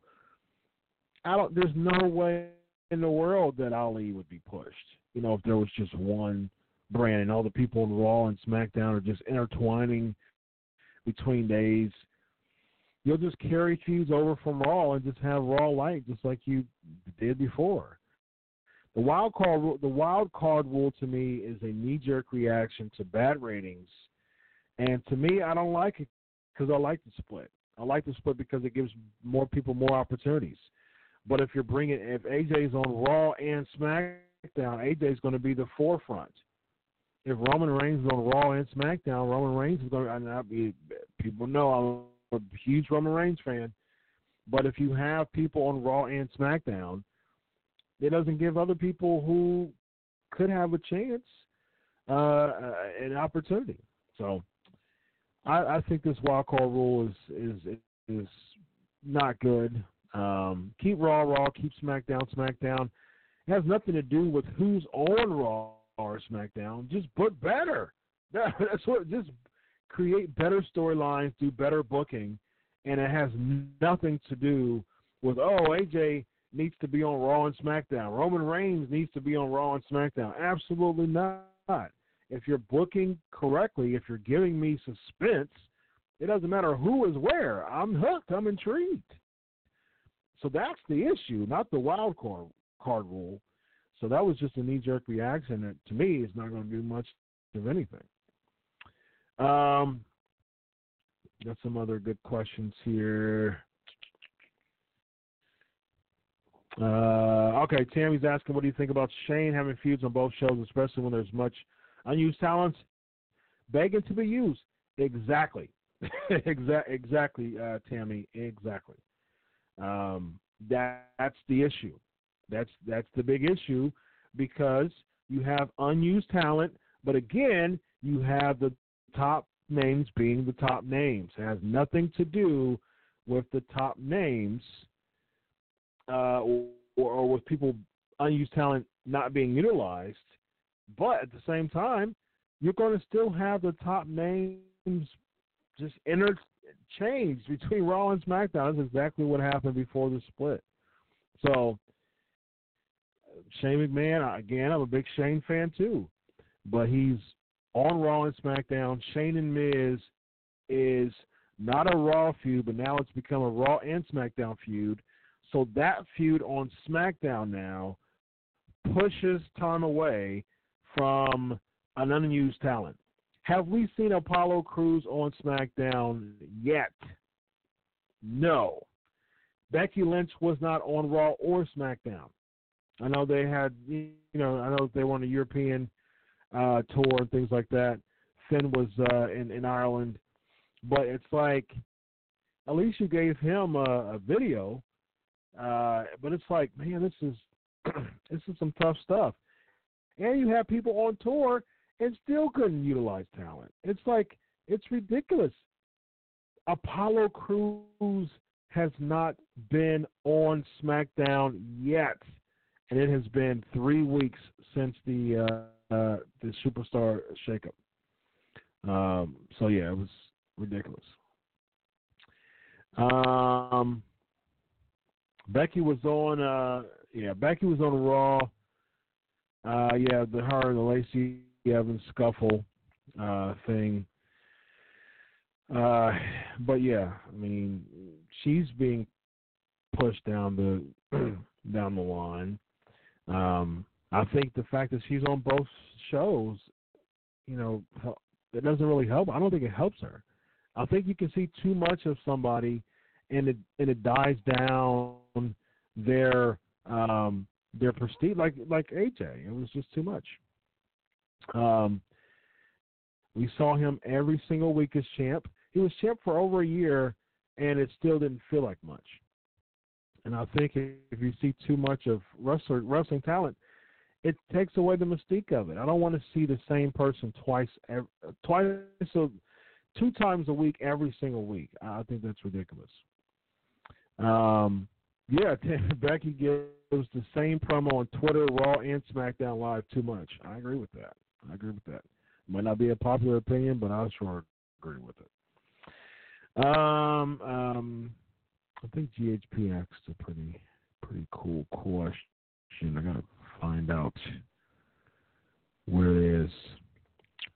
There's no way in the world that Ali would be pushed. If there was just one brand and all the people in Raw and SmackDown are just intertwining between days, you'll just carry feuds over from Raw and just have Raw light, just like you did before. The wild card rule to me is a knee-jerk reaction to bad ratings. And to me, I don't like it because I like the split. I like the split because it gives more people more opportunities. But if AJ's on Raw and SmackDown, AJ's going to be the forefront. If Roman Reigns is on Raw and SmackDown, Roman Reigns is going to be. People know I'm a huge Roman Reigns fan. But if you have people on Raw and SmackDown, it doesn't give other people who could have a chance an opportunity. So. I think this wild card rule is not good. Keep Raw, keep SmackDown. It has nothing to do with who's on Raw or SmackDown, just but better. That's what, just create better storylines, do better booking, and it has nothing to do with, oh, AJ needs to be on Raw and SmackDown. Roman Reigns needs to be on Raw and SmackDown. Absolutely not. If you're booking correctly, if you're giving me suspense, it doesn't matter who is where. I'm hooked. I'm intrigued. So that's the issue, not the wild card rule. So that was just a knee-jerk reaction that, to me, is not going to do much of anything. Got some other good questions here. Okay, Tammy's asking, what do you think about Shane having feuds on both shows, especially when there's much unused talent begging to be used? Exactly. Exactly, Tammy, exactly. That's the issue. That's the big issue, because you have unused talent, but again, you have the top names being the top names. It has nothing to do with the top names or with people, unused talent not being utilized. But at the same time, you're going to still have the top names just interchanged between Raw and SmackDown. That's exactly what happened before the split. So Shane McMahon, again, I'm a big Shane fan too, but he's on Raw and SmackDown. Shane and Miz is not a Raw feud, but now it's become a Raw and SmackDown feud. So that feud on SmackDown now pushes time away from an unused talent. Have we seen Apollo Crews on SmackDown yet? No. Becky Lynch was not on Raw or SmackDown. I know they had, I know they were on a European tour and things like that. Finn was in Ireland. But it's like, at least you gave him a video. But it's like, man, this is some tough stuff. And you have people on tour and still couldn't utilize talent. It's like, it's ridiculous. Apollo Crews has not been on SmackDown yet, and it has been 3 weeks since the Superstar shakeup. So yeah, it was ridiculous. Becky was on Raw. Her and the Lacey Evans scuffle thing. But yeah, I mean, she's being pushed down the line. I think the fact that she's on both shows, it doesn't really help. I don't think it helps her. I think you can see too much of somebody, and it dies down their prestige. Like AJ, it was just too much. We saw him every single week as champ. He was champ for over a year, and it still didn't feel like much. And I think if you see too much of wrestling talent, it takes away the mystique of it. I don't want to see the same person two times a week every single week. I think that's ridiculous. Becky gives the same promo on Twitter, Raw, and SmackDown Live too much. I agree with that. Might not be a popular opinion, but I sure agree with it. I think GHP asked a pretty cool question. I gotta find out where it is.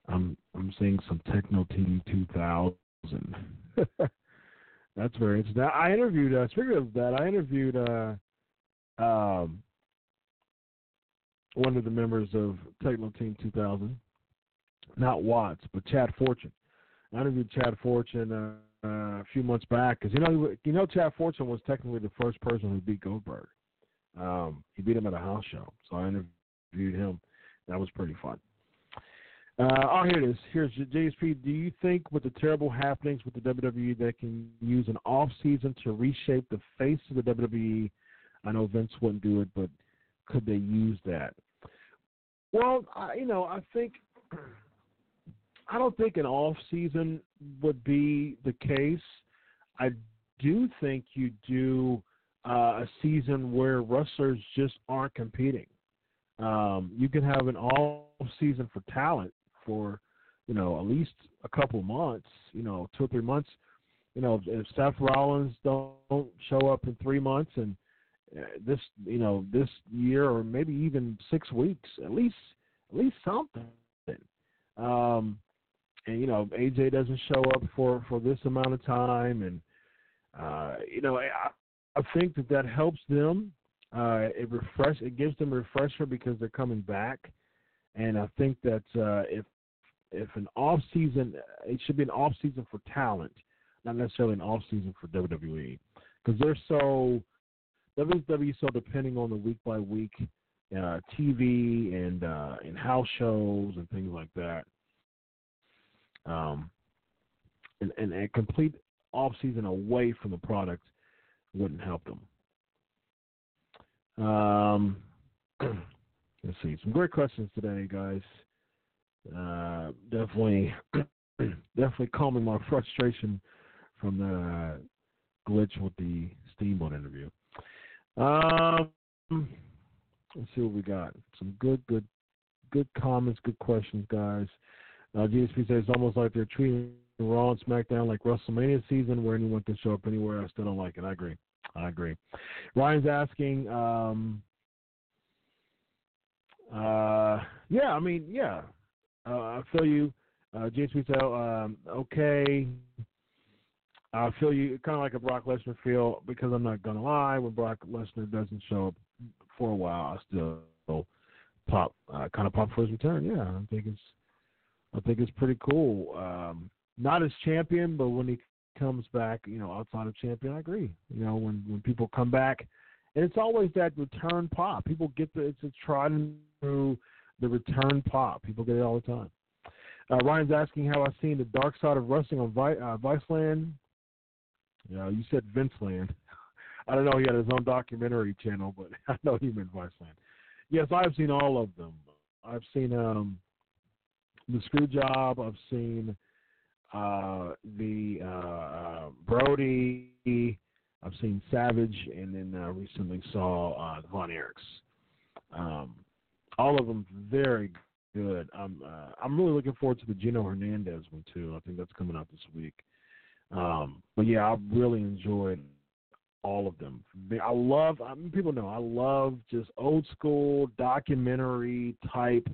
I'm seeing some Techno TV 2000. That's very interesting. I interviewed. Speaking of that, I interviewed one of the members of Techno Team 2000. Not Watts, but Chad Fortune. I interviewed Chad Fortune a few months back because Chad Fortune was technically the first person who beat Goldberg. He beat him at a house show, so I interviewed him. That was pretty fun. Here it is. Here's JSP. Do you think with the terrible happenings with the WWE they can use an off season to reshape the face of the WWE? I know Vince wouldn't do it, but could they use that? Well, I don't think an off-season would be the case. I do think you do a season where wrestlers just aren't competing. You could have an all-season for talent for, you know, at least a couple months, you know, 2 or 3 months. You know, if Seth Rollins don't show up in 3 months and this, you know, this year or maybe even 6 weeks, at least something. And, you know, AJ doesn't show up for this amount of time. And, you know, I think that helps them. It gives them a refresher because they're coming back. And I think that if an off season, it should be an off season for talent, not necessarily an off season for WWE, because WWE is so depending on the week by week TV and house shows and things like that. And a complete off season away from the product wouldn't help them. Let's see, some great questions today, guys. Definitely calming my frustration from the glitch with the Steamboat interview. Let's see what we got. Some good comments, good questions, guys. GSP says it's almost like they're treating Raw and SmackDown like WrestleMania season, where anyone can show up anywhere. I still don't like it. I agree. Ryan's asking, I feel you. James Mitchell, okay. I feel you. Kind of like a Brock Lesnar feel, because I'm not going to lie, when Brock Lesnar doesn't show up for a while, I still kind of pop for his return. Yeah, I think it's pretty cool. Not as champion, but when he comes back, you know, outside of champion, I agree. You know, when people come back, and it's always that return pop. People get it's a tried and true, the return pop. People get it all the time. Ryan's asking, have I seen the dark side of wrestling on Viceland? You know, you said Vinceland. I don't know. He had his own documentary channel, but I know he meant Viceland. Yes, I've seen all of them. I've seen the Screwjob. I've seen the Brody. I've seen Savage, and then recently saw the Von Erichs. All of them very good. I'm really looking forward to the Gino Hernandez one too. I think that's coming out this week. But yeah, I really enjoyed all of them. People know I love just old school documentary type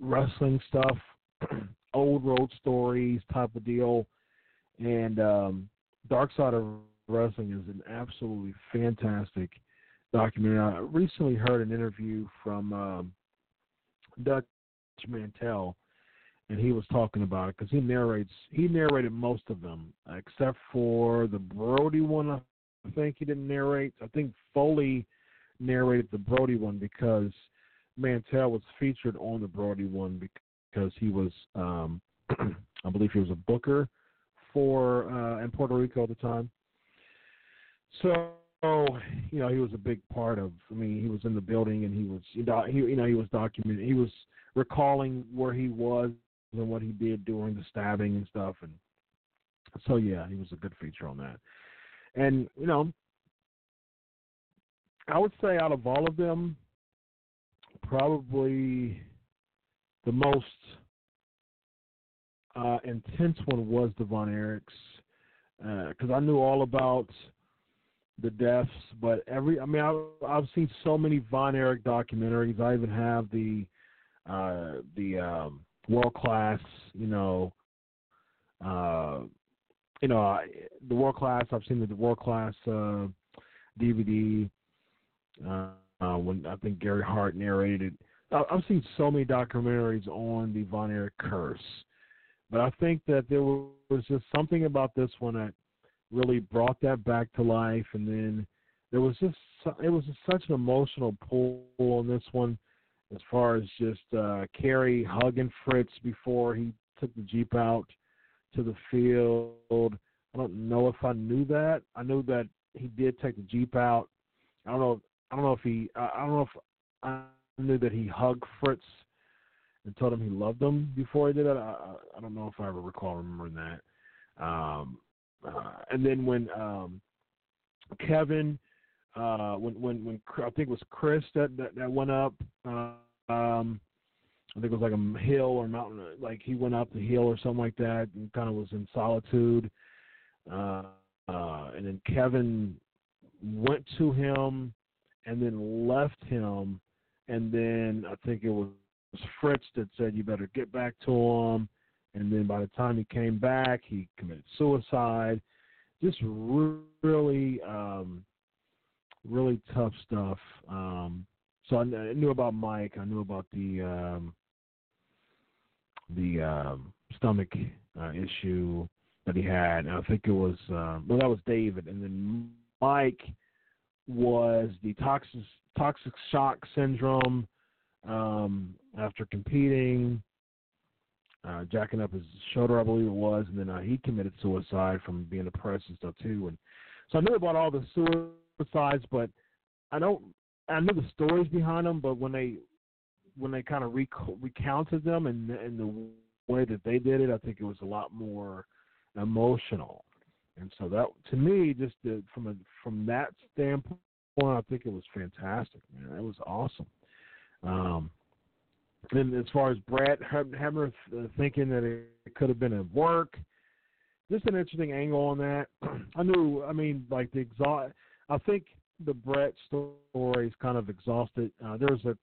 wrestling stuff, old road stories type of deal. And Dark Side of Wrestling is an absolutely fantastic documentary. I recently heard an interview from Dutch Mantel, and he was talking about it because he narrated most of them except for the Brody one. I think he didn't narrate. I think Foley narrated the Brody one because Mantel was featured on the Brody one because he was, I believe he was a booker for in Puerto Rico at the time. So, you know, he was a big part of. I mean, he was in the building, and he was documenting. He was recalling where he was and what he did during the stabbing and stuff. And so, yeah, he was a good feature on that. And you know, I would say out of all of them, probably the most intense one was the Von Erichs, because I knew all about the deaths, but I've seen so many Von Erich documentaries. I even have the world class, the world class. I've seen the world class DVD when I think Gary Hart narrated it. I've seen so many documentaries on the Von Erich curse, but I think that there was just something about this one that really brought that back to life. And then it was just such an emotional pull on this one, as far as just Kerry hugging Fritz before he took the Jeep out to the field. I don't know if I knew that. I knew that he did take the Jeep out. I knew that he hugged Fritz and told him he loved him before he did that. I don't know if I ever recall remembering that. And then when Kevin when I think it was Chris that went up. I think it was like a hill or mountain, like he went up the hill or something like that, and kind of was in solitude. And then Kevin went to him and then left him. And then I think it was Fritz that said, you better get back to him. And then by the time he came back, he committed suicide. Just really, really tough stuff. So I knew about Mike. I knew about the stomach issue that he had. And I think it was, well, that was David. And then Mike was the toxic shock syndrome after competing, jacking up his shoulder, I believe it was. And then he committed suicide from being depressed and stuff too. And so I knew about all the suicides, but I knew the stories behind them, but when they kind of recounted them and the way that they did it, I think it was a lot more emotional. And so that, to me, just from that standpoint, I think it was fantastic, man. It was awesome. And as far as Brad Hebner thinking that it could have been at work, just an interesting angle on that. I think the Brett story is kind of exhausted. There's a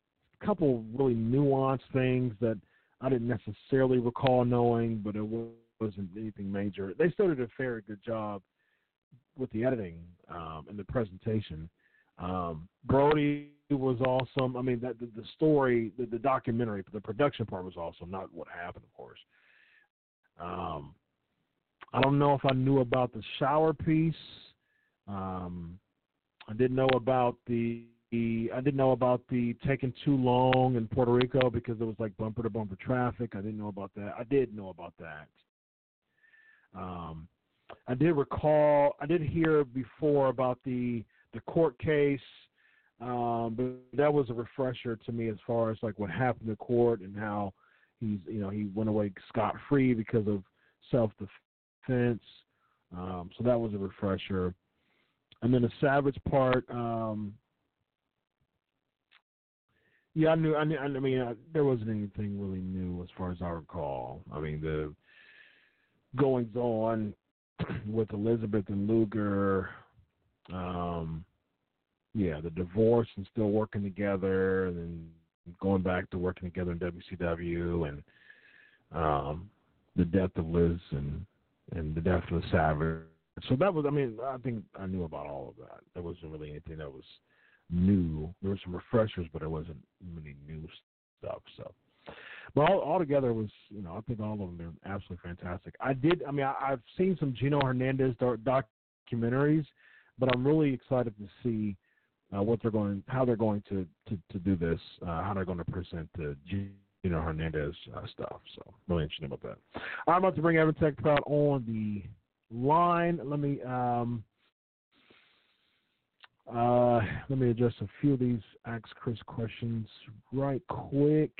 couple really nuanced things that I didn't necessarily recall knowing, but it wasn't anything major. They still did a very good job with the editing and the presentation. Brody was awesome. I mean, the story, the documentary, the production part was awesome, not what happened, of course. I don't know if I knew about the shower piece. I didn't know about the taking too long in Puerto Rico because it was like bumper to bumper traffic. I didn't know about that. I did know about that. I did hear before about the court case, but that was a refresher to me as far as like what happened to court and how he went away scot-free because of self-defense. So that was a refresher. And then the Savage part, I knew, there wasn't anything really new as far as I recall. I mean, the goings on with Elizabeth and Luger, the divorce and still working together, and then going back to working together in WCW, and the death of Liz and the death of the Savage. So that was, I think I knew about all of that. There wasn't really anything that was new. There were some refreshers, but there wasn't really new stuff. So, but all together was, I think all of them are absolutely fantastic. I've seen some Gino Hernandez documentaries, but I'm really excited to see how they're going to do this, how they're going to present the Gino Hernandez stuff. So really interesting about that. I'm about to bring Evan Tech Proud on the line. Let me address a few of these Ask Chris questions right quick.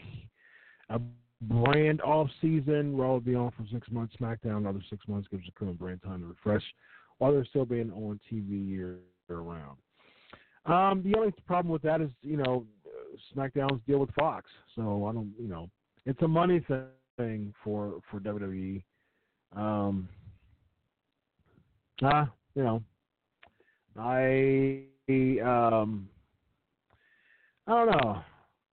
A brand off season. Raw will be on for 6 months. SmackDown another 6 months gives the current brand time to refresh while they're still being on TV year round. The only problem with that is SmackDown's deal with Fox, so I don't. It's a money thing for WWE. I don't know.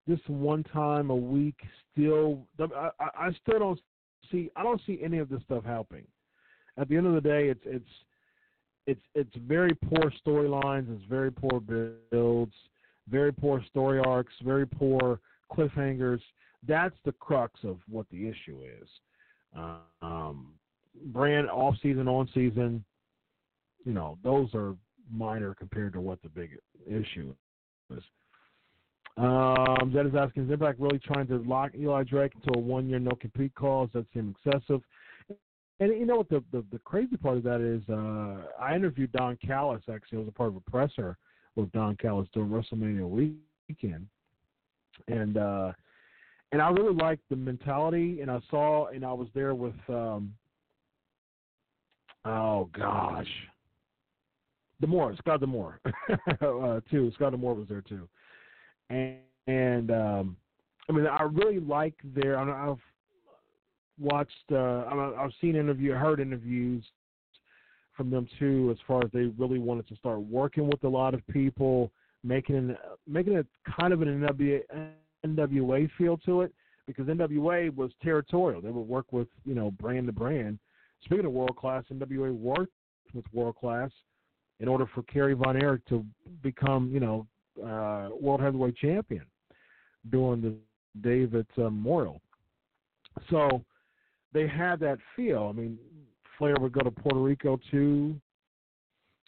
Just one time a week still, I still don't see. I don't see any of this stuff helping. At the end of the day, it's very poor storylines. It's very poor builds. Very poor story arcs. Very poor cliffhangers. That's the crux of what the issue is. Brand off season, on season. Those are minor compared to what the big issue is. Zed is asking, is Impact really trying to lock Eli Drake into a one-year no-compete clause? That seems excessive. And you know what the crazy part of that is? I interviewed Don Callis, actually. I was a part of a presser with Don Callis during WrestleMania weekend. And I really liked the mentality, and I was there with Damore, Scott Damore, too. Scott Damore was there too, and I mean, I really like their. I've watched, I've seen heard interviews from them too, as far as they really wanted to start working with a lot of people, making it kind of an NWA feel to it, because NWA was territorial. They would work with, brand to brand. Speaking of world class, NWA worked with world class in order for Kerry Von Erich to become, world heavyweight champion during the David Memorial. So they had that feel. I mean, Flair would go to Puerto Rico too.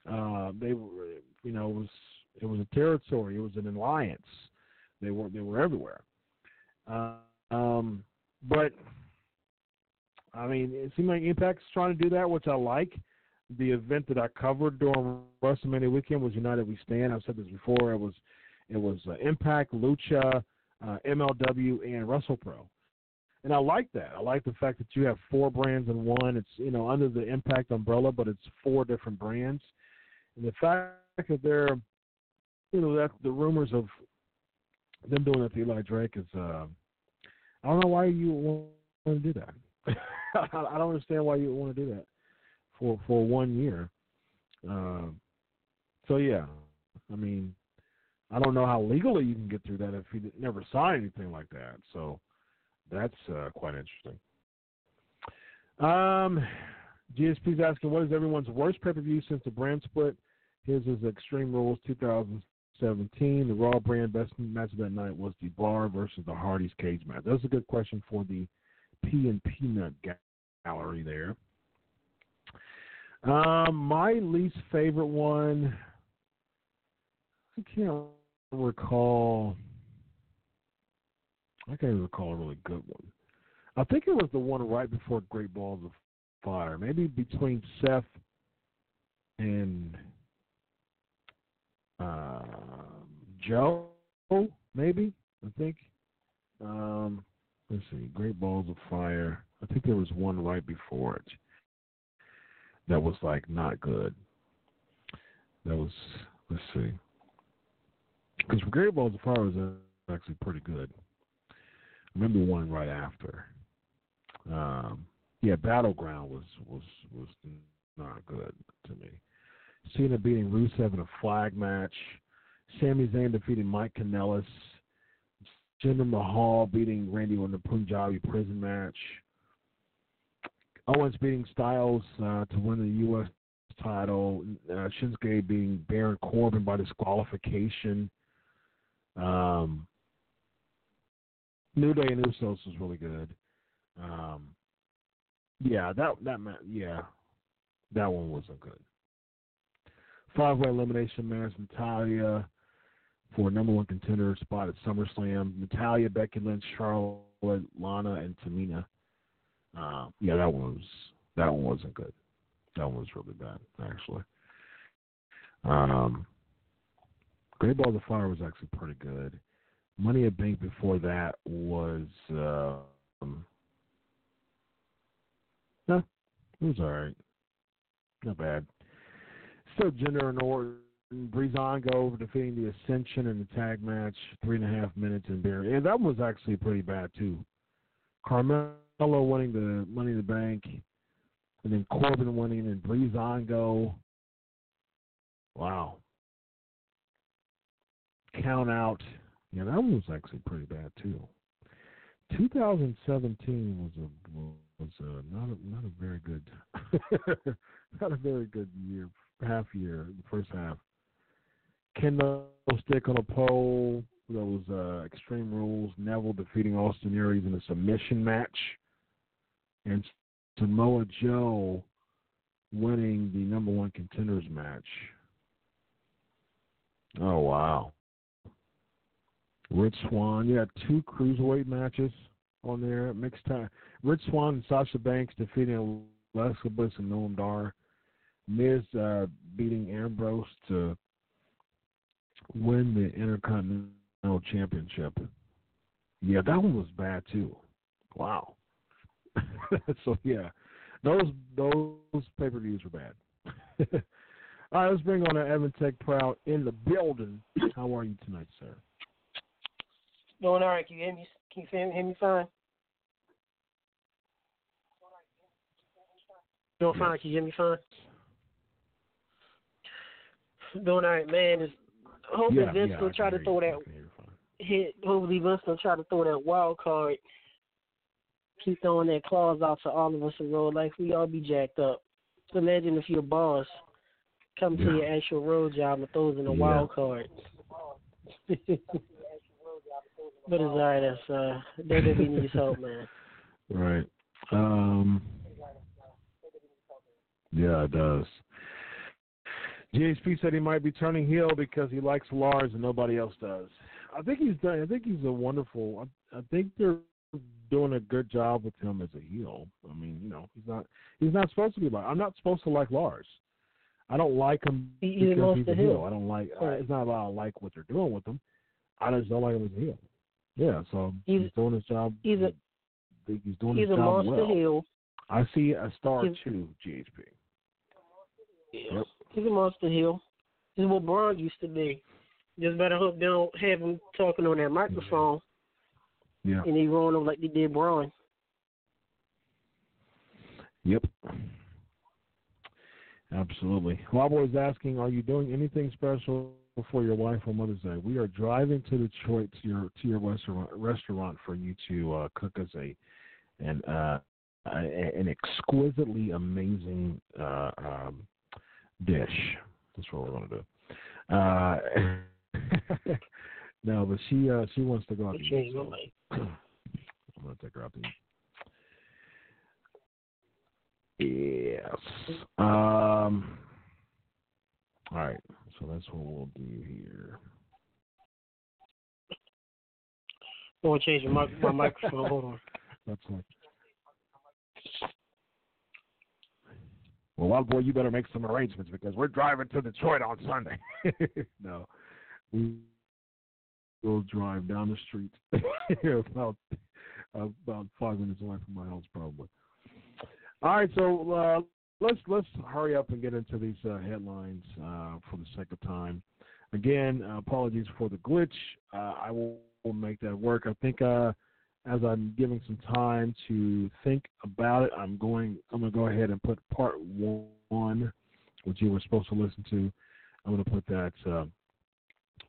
They were, it was a territory. It was an alliance. They were everywhere. But I mean, it seemed like Impact's trying to do that, which I like. The event that I covered during WrestleMania weekend was United We Stand. I've said this before. It was Impact, Lucha, MLW, and WrestlePro. And I like that. I like the fact that you have four brands in one. It's, under the Impact umbrella, but it's four different brands. And the fact that they're, that the rumors of them doing that to Eli Drake is, I don't know why you want to do that. I don't understand why you want to do that for 1 year. So, yeah, I mean, I don't know how legally you can get through that if you never sign anything like that. So, that's quite interesting. GSP's asking, what is everyone's worst pay-per-view since the brand split? His is Extreme Rules 2017. The Raw brand best match of that night was the Bar versus the Hardys cage match. That's a good question for the Peanut Gallery there. My least favorite one, I can't recall... I can't even recall a really good one. I think it was the one right before Great Balls of Fire, maybe between Seth and Joe, maybe, I think. Let's see, Great Balls of Fire. I think there was one right before it that was, not good. That was, let's see. Because Great Balls of Fire was actually pretty good. Remember one right after. Battleground was not good to me. Cena beating Rusev in a flag match. Sami Zayn defeating Mike Kanellis. Jinder Mahal beating Randy in the Punjabi prison match. Owens beating Styles to win the U.S. title. Shinsuke beating Baron Corbin by disqualification. New Day and Usos was really good. That one wasn't good. Five-way elimination match: Natalya for number one contender spot at SummerSlam. Natalya, Becky Lynch, Charlotte, Lana, and Tamina. That one wasn't good. That one was really bad, actually. Great Balls of Fire was actually pretty good. Money at Bank before that was it was all right. Not bad. Still Jinder and Orton. Breezango over defeating the Ascension in the tag match, 3.5 minutes in there. And that was actually pretty bad too. Carmelo winning the Money in the Bank, and then Corbin winning and Breezango. Wow. Count out. Yeah, that one was actually pretty bad too. 2017 was not a very good year, half year, the first half. Candlestick on a pole. That was Extreme Rules. Neville defeating Austin Aries in a submission match, and Samoa Joe winning the number one contenders match. Oh wow. Rich Swann, you had two cruiserweight matches on there. Mixed time. Rich Swann and Sasha Banks defeating Alexa Bliss and Noam Dar. Miz beating Ambrose to win the Intercontinental Championship. Yeah, that one was bad too. Wow. So yeah, those pay-per-views were bad. All right, let's bring on our Eventech Proud in the building. How are you tonight, sir? Doing all right. Can you hear me? Can you hear me fine? Doing fine. Can you hear me fine? Doing all right, man. Hopefully Vince will try to throw that wild card. Keep throwing that claws out to all of us in real life. We all be jacked up. Imagine if your boss comes to your actual road job and throws in a wild card. But it's all right. That's WWE needs help, man. Right. Yeah, it does. GHP said he might be turning heel because he likes Lars and nobody else does. I think he's a wonderful. I think they're doing a good job with him as a heel. I mean, you know, he's not supposed to be like. I'm not supposed to like Lars. I don't like him because he's a heel. I don't like. It's not about I like what they're doing with him. I just don't like him as a heel. Yeah, so he's doing his job. He's doing his job well. He's a monster heel. I see a star too, GHP. Yep. He's a monster heel. He's what Braun used to be. Just better hope they don't have him talking on that microphone. Yeah. And they rolling him like they did Braun. Yep. Absolutely. Bob was asking, are you doing anything special for your wife on Mother's Day? We are driving to Detroit to your restaurant for you to cook us an exquisitely amazing dish. That's what we're going to do. No, but she wants to go out to eat. So I'm going to take her out to eat. Yes. All right. So that's what we'll do here. I'm going to change my microphone. Hold on. That's fine. Well, Wild Boy, you better make some arrangements because we're driving to Detroit on Sunday. No, we will drive down the street about 5 minutes away from my house, probably. All right, so let's hurry up and get into these headlines for the sake of time. Again, apologies for the glitch. I will make that work. I think as I'm giving some time to think about it, I'm going to go ahead and put part one, which you were supposed to listen to. I'm going to put that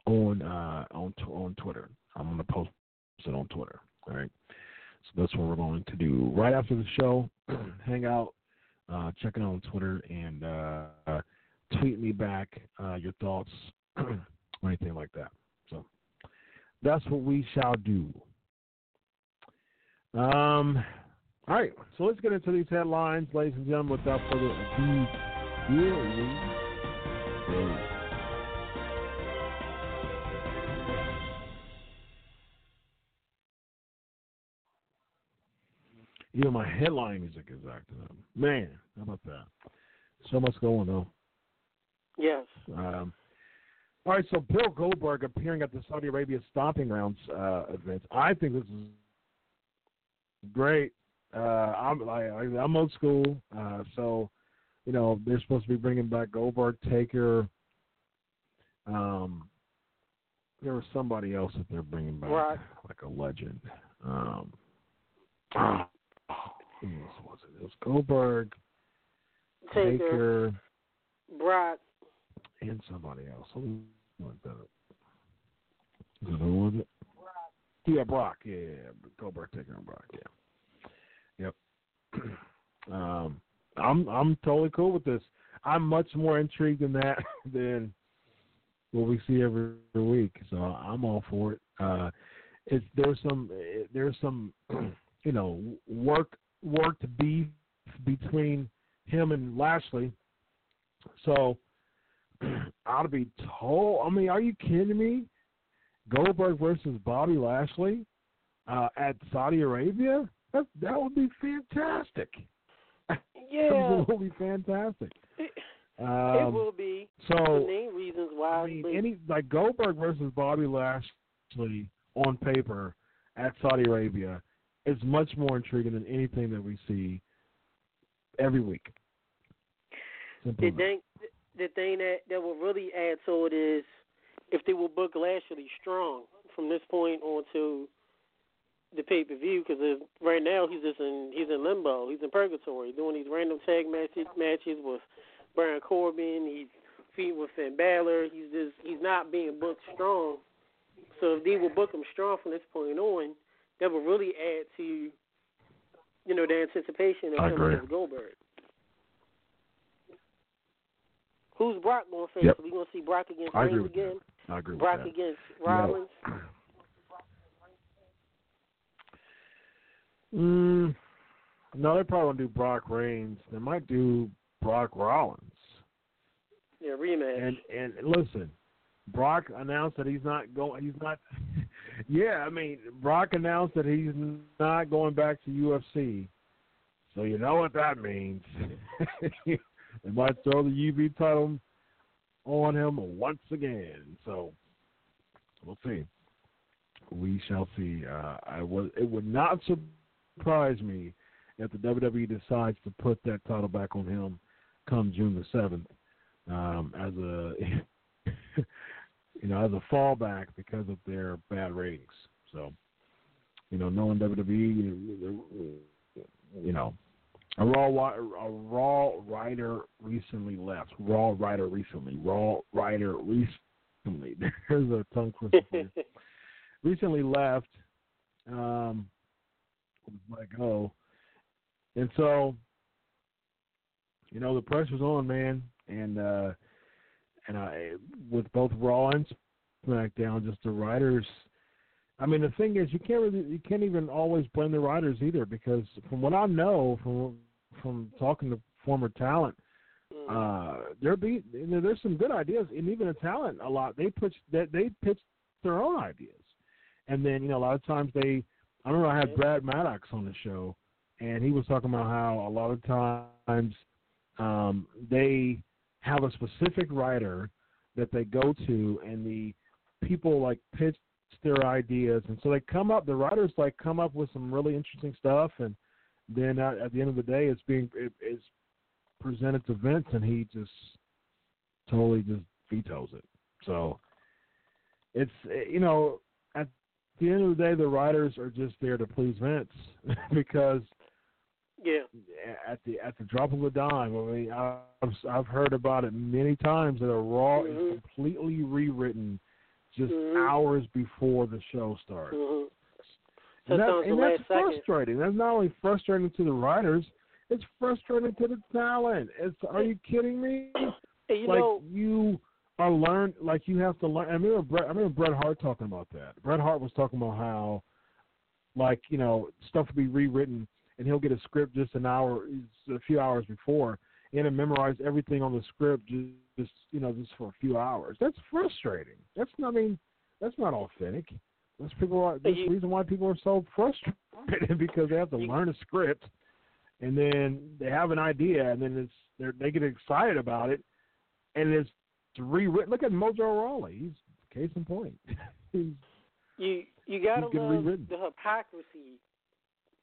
on Twitter. I'm going to post it on Twitter. All right. So that's what we're going to do right after the show. Hang out, check it out on Twitter, and tweet me back your thoughts or anything like that. So that's what we shall do. All right, so let's get into these headlines, ladies and gentlemen. Without further ado, even my headline music is acting up. Man, how about that? So much going on. Yes. All right, so Bill Goldberg appearing at the Saudi Arabia Stomping Grounds event. I think this is great. I'm old school, so you know they're supposed to be bringing back Goldberg, Taker. There was somebody else that they're bringing back, right, like a legend. Who was it? It was Goldberg, Taker, Brock, and somebody else. Who was that? Who was it? Yeah, Brock. Yeah. Goldberg, Taker, and Brock. Yeah. Yep. I'm totally cool with this. I'm much more intrigued in that than what we see every week. So I'm all for it. There's some you know worked beef between him and Lashley. So I'll be told. I mean, are you kidding me? Goldberg versus Bobby Lashley at Saudi Arabia? That would be fantastic. Yeah. That would be fantastic. It will be. So, the main reasons why. I mean, like Goldberg versus Bobby Lashley on paper at Saudi Arabia is much more intriguing than anything that we see every week. Simple. Did the thing that will really add to it is if they will book Lashley strong from this point on to the pay-per-view, because right now he's in limbo. He's in purgatory, doing these random tag matches with Baron Corbin. He's feeding with Finn Balor. He's not being booked strong. So if they will book him strong from this point on, that will really add to, you know, the anticipation of him with Goldberg. Who's Brock going to face? Yep. Are we going to see Brock against Reigns again? I agree with Brock that. Against Rollins? No. No, they probably won't do Brock Reigns. They might do Brock Rollins. Yeah, rematch. And listen, Brock announced that he's not going. He's not. Yeah, I mean, Brock announced that he's not going back to UFC. So you know what that means. They might throw the UB title on him once again. So we'll see. We shall see. It would not surprise me if the WWE decides to put that title back on him come June the 7th as a you know, as a fallback because of their bad ratings. So, you know, knowing WWE, you know, a Raw writer recently left. There's a tongue twister. Recently left. Let go. And so, you know, the pressure's on, man. And I, with both Raw and SmackDown, just the writers. I mean, the thing is, you can't even always blame the writers either, because from what I know from talking to former talent, there's some good ideas, and even the talent a lot they pitch their own ideas, and then, you know, a lot of times I remember I had Brad Maddox on the show, and he was talking about how a lot of times they have a specific writer that they go to, and the people like pitch their ideas, and so the writers like come up with some really interesting stuff, and then at the end of the day, it's presented to Vince, and he just totally just vetoes it. So it's, you know, at the end of the day, the writers are just there to please Vince because, yeah, at the drop of a dime. I mean, I've heard about it many times that a Raw is completely rewritten just hours before the show starts. And that's frustrating. That's not only frustrating to the writers, it's frustrating to the talent. Are you kidding me? You have to learn. I remember Bret Hart talking about that. Bret Hart was talking about how, like, you know, stuff would be rewritten, and he'll get a script just a few hours before, and he'll memorize everything on the script just for a few hours. That's frustrating. That's not authentic. That's the reason why people are so frustrated, because they have to learn a script, and then they have an idea, and then they get excited about it, and it's rewritten. Look at Mojo Rawley. He's case in point. You gotta love the hypocrisy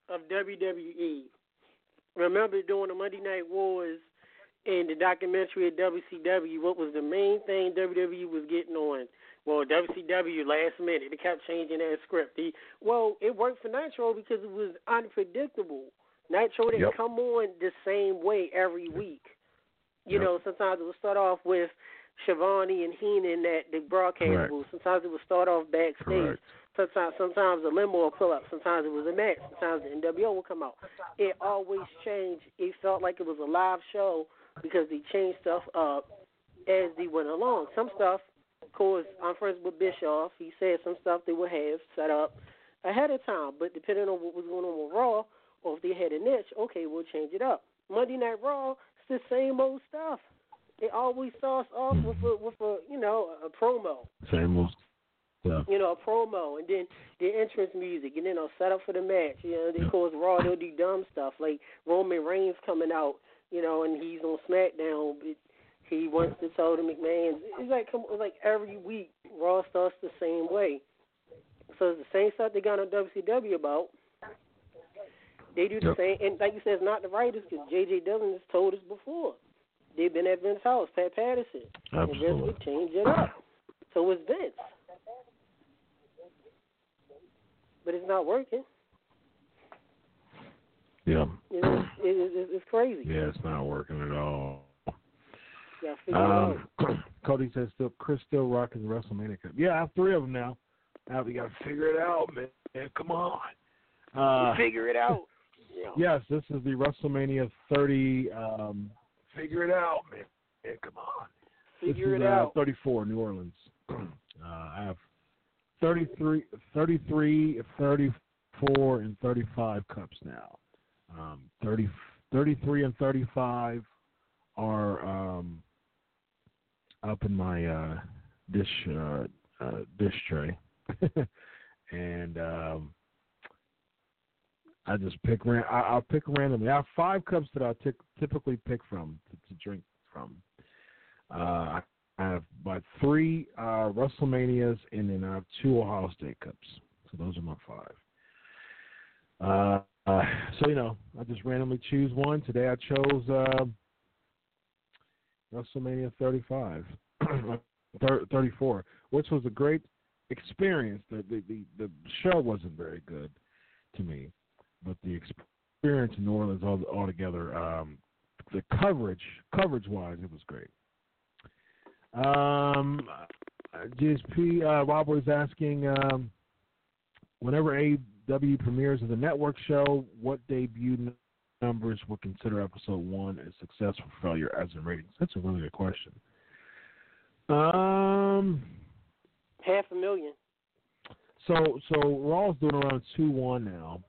of WWE. Remember during the Monday Night Wars and the documentary at WCW, what was the main thing WWE was getting on? Well, WCW last minute, they kept changing that script. It worked for Nitro because it was unpredictable. Nitro didn't come on the same way every week. You know, sometimes it would start off with Schiavone and Heenan at the broadcast booth. Sometimes it would start off backstage. Correct. Sometimes the limo would pull up. Sometimes it was a match. Sometimes the NWO would come out. It always changed. It felt like it was a live show because they changed stuff up as they went along. Some stuff, of course, I'm friends with Bischoff. He said some stuff they would have set up ahead of time. But depending on what was going on with Raw, or if they had a niche, okay, we'll change it up. Monday Night Raw, it's the same old stuff. It always starts off with a a promo. Same old stuff. You know, a promo, and then the entrance music, and then a setup for the match. You know, they cause Raw, they'll do dumb stuff like Roman Reigns coming out, you know, and he's on SmackDown. He wants to tell the McMahons. It's like every week Raw starts the same way. So it's the same stuff they got on WCW about. They do the same, and like you said, it's not the writers, because J.J. Dillon has told us before. they've been at Vince's house, Pat Patterson. Absolutely. And Vince would change it up. So it's Vince. But it's not working. Yeah. It's crazy. Yeah, it's not working at all. Cody says, Chris still rocking the WrestleMania Cup. Yeah, I have three of them now. Now we got to figure it out, man. Come on. Figure it out. Yeah. Yes, this is the WrestleMania 30. Figure it out, man. Yeah, come on. Figure it out. 34, New Orleans. I have 33, 34, and 35 cups now. 33 and 35 are up in my dish tray. And I just pick I'll pick randomly. I have 5 cups that I typically pick from to drink from. I have my 3 WrestleManias, and then I have 2 Ohio State cups. So those are my 5. So, you know, I just randomly choose one. Today I chose WrestleMania 34, which was a great experience. The show wasn't very good to me, but the experience in New Orleans altogether, the coverage-wise, it was great. GSP Rob was asking, whenever AEW premieres as a network show, what debut numbers would consider episode 1 a successful failure as in ratings? That's a really good question. 500,000. So Raw's doing around 2-1 now.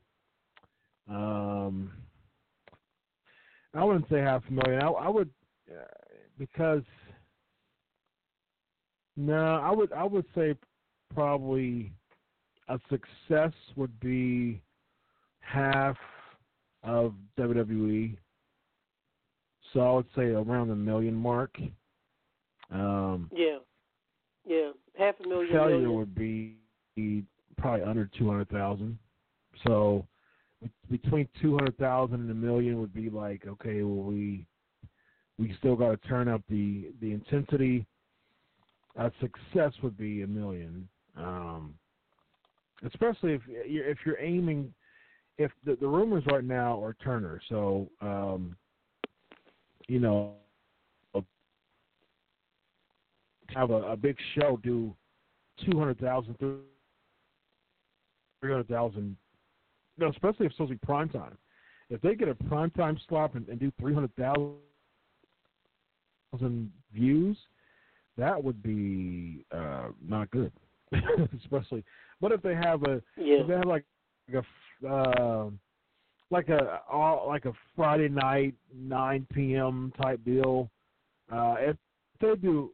I wouldn't say 500,000. I would because. No, I would say probably a success would be half of WWE. So I would say around the 1 million mark. Yeah, 500,000. Failure would be probably under 200,000. So between 200,000 and 1 million would be like, okay, well we still got to turn up the intensity. A success would be 1 million, especially if you're aiming. If the rumors right now are Turner, so you know, have a big show do 200,000, 300,000. No, especially if it's supposed to be prime time. If they get a prime time slot and do 300,000 views. That would be not good, especially. But if they have like a Friday night 9 p.m. type deal, if they do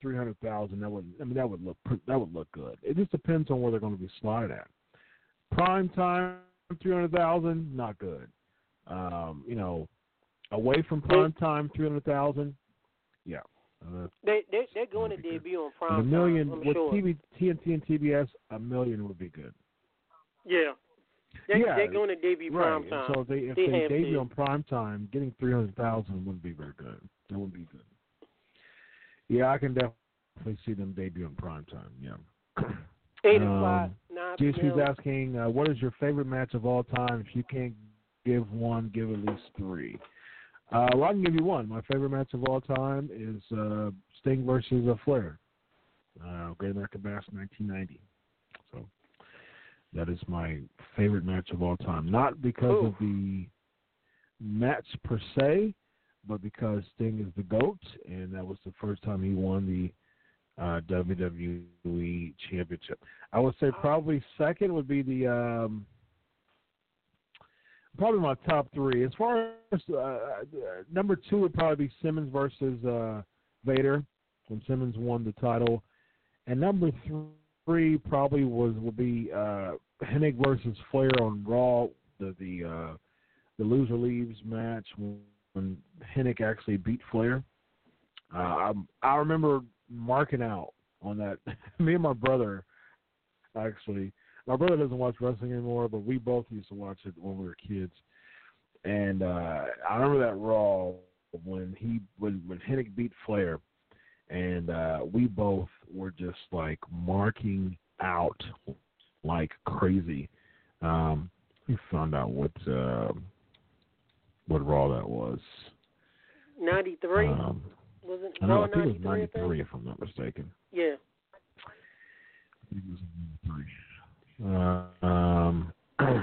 300,000, that would look good. It just depends on where they're going to be slotted at. Prime time 300,000, not good. You know, away from prime time 300,000, yeah. They're going to debut on prime time. 1 million time, with sure. TNT and TBS, 1 million would be good. Yeah, they're going to debut prime time. So if they debut on prime time, getting 300,000 wouldn't be very good. That wouldn't be good. Yeah, I can definitely see them debut on prime time. Yeah. 8 o'clock. GC's asking, what is your favorite match of all time? If you can't give one, give at least 3. Well, I can give you one. My favorite match of all time is Sting versus Flair, Great American Bash 1990. So that is my favorite match of all time. Not because of the match per se, but because Sting is the GOAT, and that was the first time he won the WWE Championship. I would say probably second would be the probably my top 3. As far as number 2 would probably be Simmons versus Vader when Simmons won the title, and number 3 probably would be Hennig versus Flair on Raw, the loser leaves match when Hennig actually beat Flair. I remember marking out on that. Me and my brother actually. My brother doesn't watch wrestling anymore, but we both used to watch it when we were kids. And I remember that Raw when Hennig beat Flair, and we both were just like marking out like crazy. We found out what Raw that was. 93. Was it? I think it was 93 if I'm not mistaken. Yeah. I think it was 93.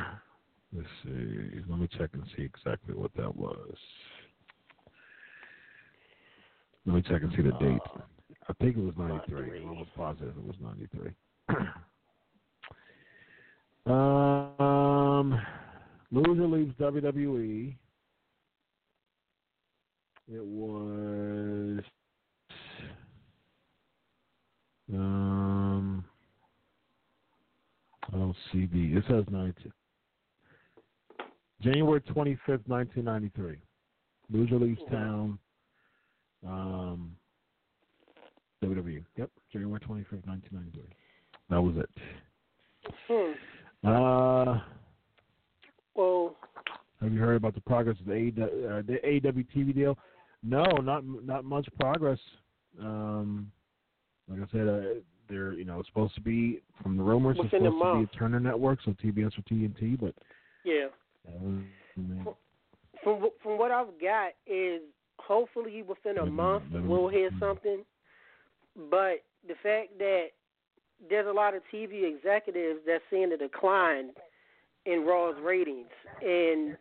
Let's see. Let me check and see exactly what that was. Let me check and see the date. I think it was 93. I'm almost positive it was 93. Loser leaves WWE. It was I don't see the. It says 19. January 25th, 1993. Loser leaves town. WWE. Yep, January 25th, 1993. That was it. Well, have you heard about the progress of the AEW TV deal? No, not much progress. Like I said, they're it's supposed to be from the rumors. It's supposed to be a Turner Network, so TBS or TNT. But yeah, from what I've got is hopefully within a month we'll hear something. But the fact that there's a lot of TV executives that's seeing a decline in Raw's ratings, and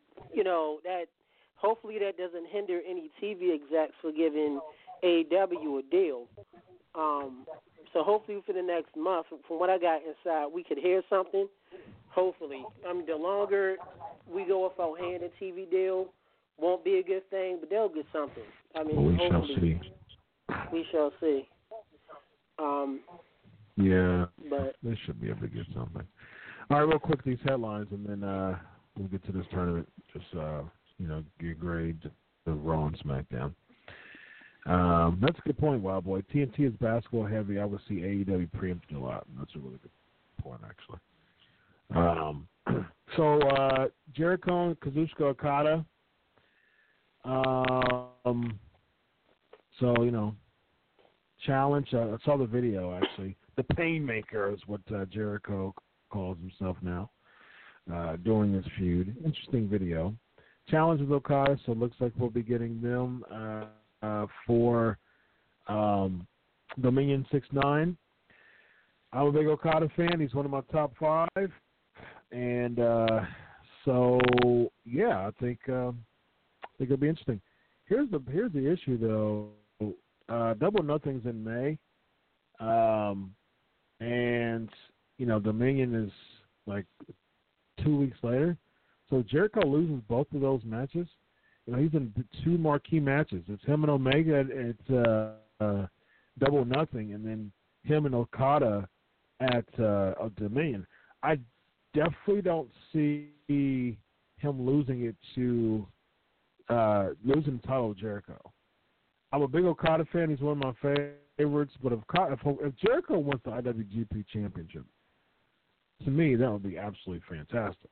that hopefully that doesn't hinder any TV execs for giving AEW a deal. So hopefully for the next month, from what I got inside, we could hear something. Hopefully, the longer we go off our hand, a TV deal won't be a good thing, but they'll get something. We shall see. Yeah, but they should be able to get something. All right, real quick, these headlines, and then we'll get to this tournament. Just, your grade, the Raw and SmackDown. That's a good point, Wild Boy. TNT is basketball heavy. I would see AEW preempting a lot. That's a really good point, actually. So, Jericho and Kazuchika Okada. Challenge. I saw the video, actually. The Painmaker is what Jericho calls himself now during this feud. Interesting video. Challenge with Okada, so it looks like we'll be getting them for Dominion 6-9. I'm a big Okada fan. He's one of my top five. And yeah, I think it'll be interesting. Here's the issue, though. Double Nothing's in May. And, Dominion is like 2 weeks later. So Jericho loses both of those matches. He's in two marquee matches. It's him and Omega at Double Nothing, and then him and Okada at Dominion. I definitely don't see him losing the title to Jericho. I'm a big Okada fan. He's one of my favorites. But if Jericho wins the IWGP Championship, to me, that would be absolutely fantastic.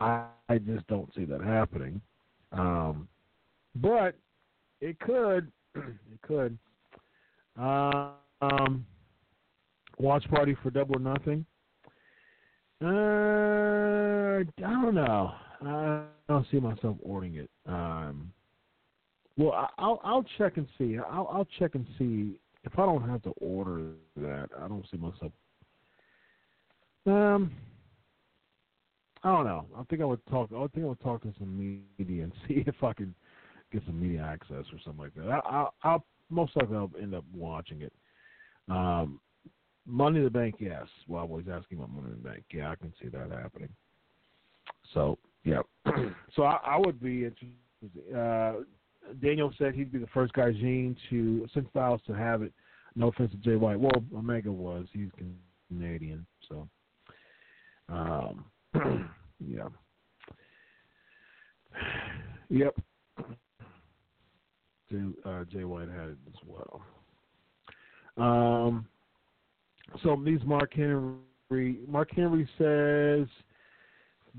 I just don't see that happening. But it could. It could. Watch party for Double or Nothing. I don't know. I don't see myself ordering it. Well, I'll check and see. I'll check and see. If I don't have to order that, I don't see myself. I don't know. I would talk to some media and see if I can get some media access or something like that. I'll most likely I'll end up watching it. Money in the Bank, yes. Well, I was asking about Money in the Bank. Yeah, I can see that happening. So yeah, so I would be interested. Daniel said he'd be the first guy, Gene, since Styles to have it. No offense to Jay White. Well, Omega was. He's Canadian, so. Yeah. Yep. Jay White had it as well. So these Mark Henry says,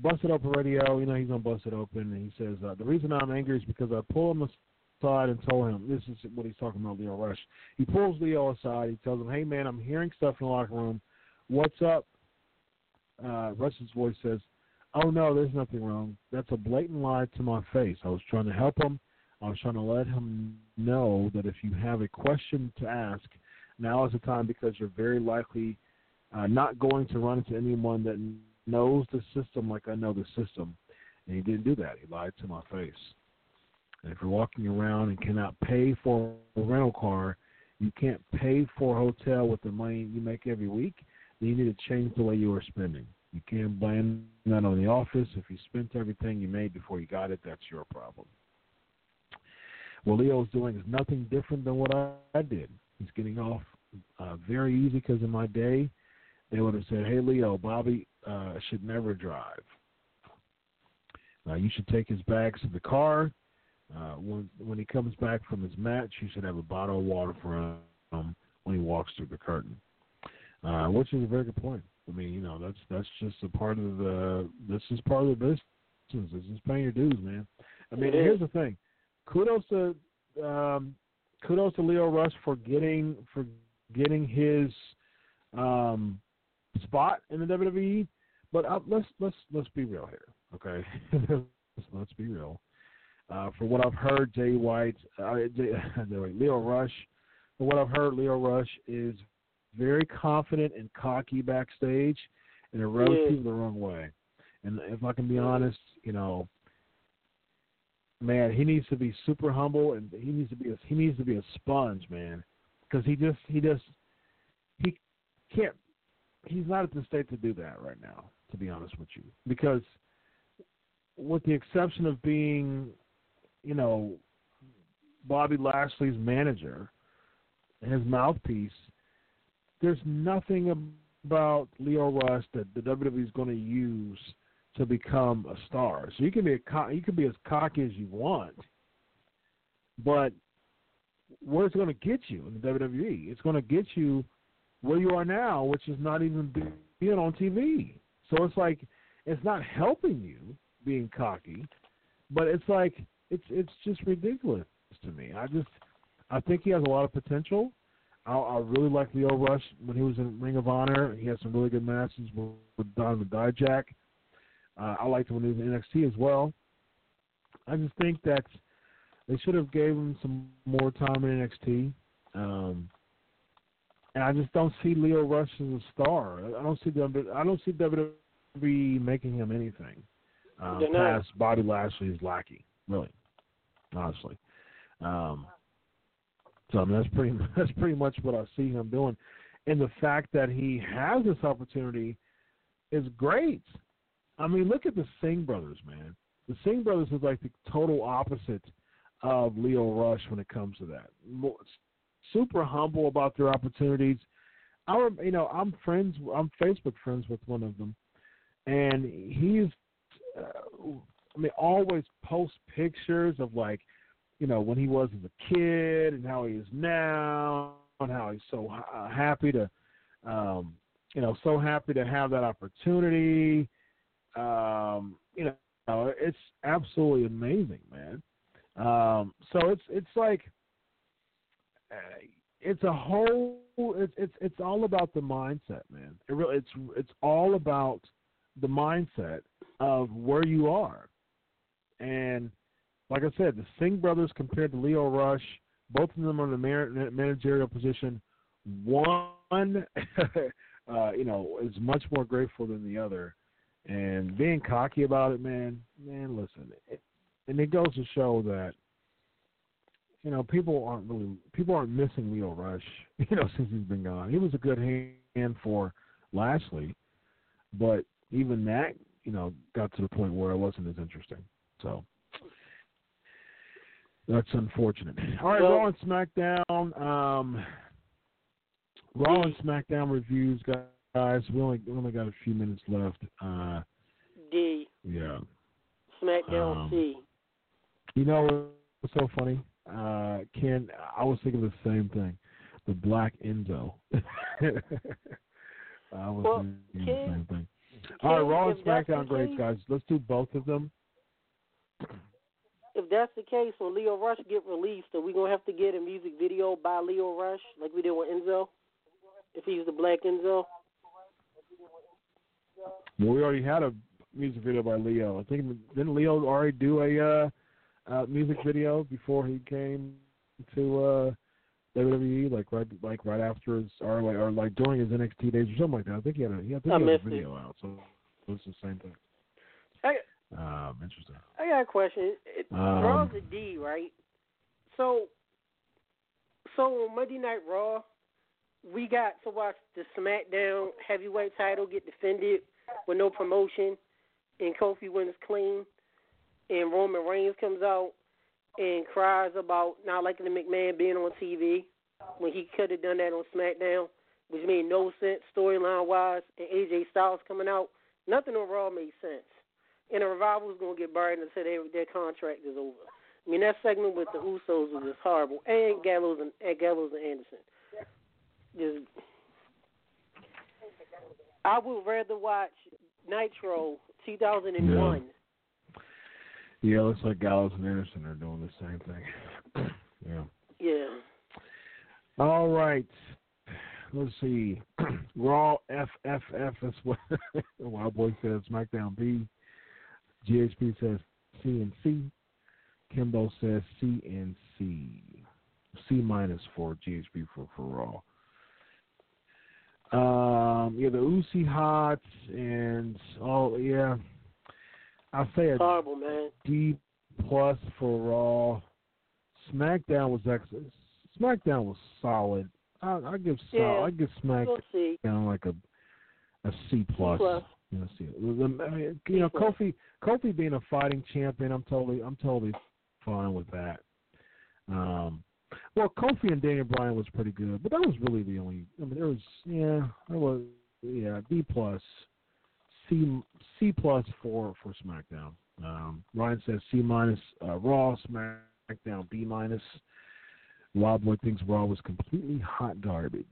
Busted Open Radio, he's on Busted Open, and he says, the reason I'm angry is because I pull on aside and told him, this is what he's talking about, Lio Rush. He pulls Lio aside. He tells him, hey, man, I'm hearing stuff in the locker room. What's up? Rush's voice says, oh, no, there's nothing wrong. That's a blatant lie to my face. I was trying to help him. I was trying to let him know that if you have a question to ask, now is the time because you're very likely not going to run into anyone that knows the system like I know the system. And he didn't do that. He lied to my face. And if you're walking around and cannot pay for a rental car, you can't pay for a hotel with the money you make every week, then you need to change the way you are spending. You can't blame that on the office. If you spent everything you made before you got it, that's your problem. What Leo's doing is nothing different than what I did. He's getting off very easy because in my day, they would have said, hey, Lio, Bobby should never drive. Now, you should take his bags to the car. When he comes back from his match, you should have a bottle of water for him when he walks through the curtain, which is a very good point. I mean, you know, that's just a part of the – this is part of the business. This is paying your dues, man. I mean, here's the thing. Kudos to Lio Rush for getting his spot in the WWE. But let's be real here, okay? Let's be real. For what I've heard, Lio Rush. For what I've heard, Lio Rush is very confident and cocky backstage, and it rubs people the wrong way. And if I can be honest, you know, man, he needs to be super humble, and he needs to be a sponge, man, because he can't. He's not at the state to do that right now, to be honest with you, because with the exception of being, you know, Bobby Lashley's manager and his mouthpiece, there's nothing about Lio Rush that the WWE is going to use to become a star. So you can be as cocky as you want, but where it's going to get you in the WWE, it's going to get you where you are now, which is not even being on TV. So it's like it's not helping you being cocky, but it's like it's just ridiculous to me. I think he has a lot of potential. I really like Lio Rush when he was in Ring of Honor. He had some really good matches with Donovan Dijak. I liked him when he was in NXT as well. I just think that they should have gave him some more time in NXT. And I just don't see Lio Rush as a star. I don't see WWE making him anything past Bobby Lashley's lackey, really, honestly. So I mean, that's pretty much what I see him doing, and the fact that he has this opportunity is great. I mean, look at the Singh brothers, man. The Singh brothers is like the total opposite of Lio Rush when it comes to that. Super humble about their opportunities. I'm Facebook friends with one of them, and he's, always posts pictures of like, you know, when he was as a kid and how he is now and how he's so happy to, so happy to have that opportunity. It's absolutely amazing, man. So it's like, it's a whole, it's all about the mindset, man. It's all about the mindset of where you are. And like I said, the Singh brothers compared to Lio Rush, both of them are in the managerial position. One, is much more grateful than the other. And being cocky about it, man, listen. And it goes to show that, you know, people aren't missing Lio Rush, you know, since he's been gone. He was a good hand for Lashley, but even that, you know, got to the point where it wasn't as interesting. So that's unfortunate. All right, Raw and SmackDown. Raw and SmackDown reviews, guys. We only got a few minutes left. D. Yeah. SmackDown C. You know what's so funny? Ken, I was thinking the same thing. The Black Enzo. I was thinking the same thing. All right, Raw and SmackDown greats, guys. Let's do both of them. If if that's the case, when Lio Rush get released, are we going to have to get a music video by Lio Rush like we did with Enzo? If he's the Black Enzo? Well, we already had a music video by Lio. I think didn't Lio already do a music video before he came to WWE, like right after his or during his NXT days or something like that. I think he had a video out, so it was the same thing. Interesting. I got a question. Raw's a D, right? So on Monday Night Raw, we got to watch the SmackDown heavyweight title get defended with no promotion, and Kofi wins clean, and Roman Reigns comes out and cries about not liking the McMahon being on TV when he could have done that on SmackDown, which made no sense storyline-wise, and AJ Styles coming out. Nothing on Raw made sense. And the Revival is going to get buried until their contract is over. I mean, that segment with the Usos was just horrible. And Gallows and Anderson. Just, I would rather watch Nitro 2001. Yeah, it looks like Gallows and Anderson are doing the same thing. Yeah. All right. Let's see. Raw FFF is what Wild Boy says. SmackDown B. GHP says CNC. Kimbo says CNC. C minus for GHP for Raw. The Uzi Hots and I say it's horrible, man. D plus for Raw. SmackDown was excellent. SmackDown was solid. I give SmackDown like a C plus. Kofi being a fighting champion, I'm totally fine with that. Kofi and Daniel Bryan was pretty good, but that was really the only. B plus, C plus for SmackDown. Ryan says C minus Raw, SmackDown B minus. Wild Boy thinks Raw was completely hot garbage.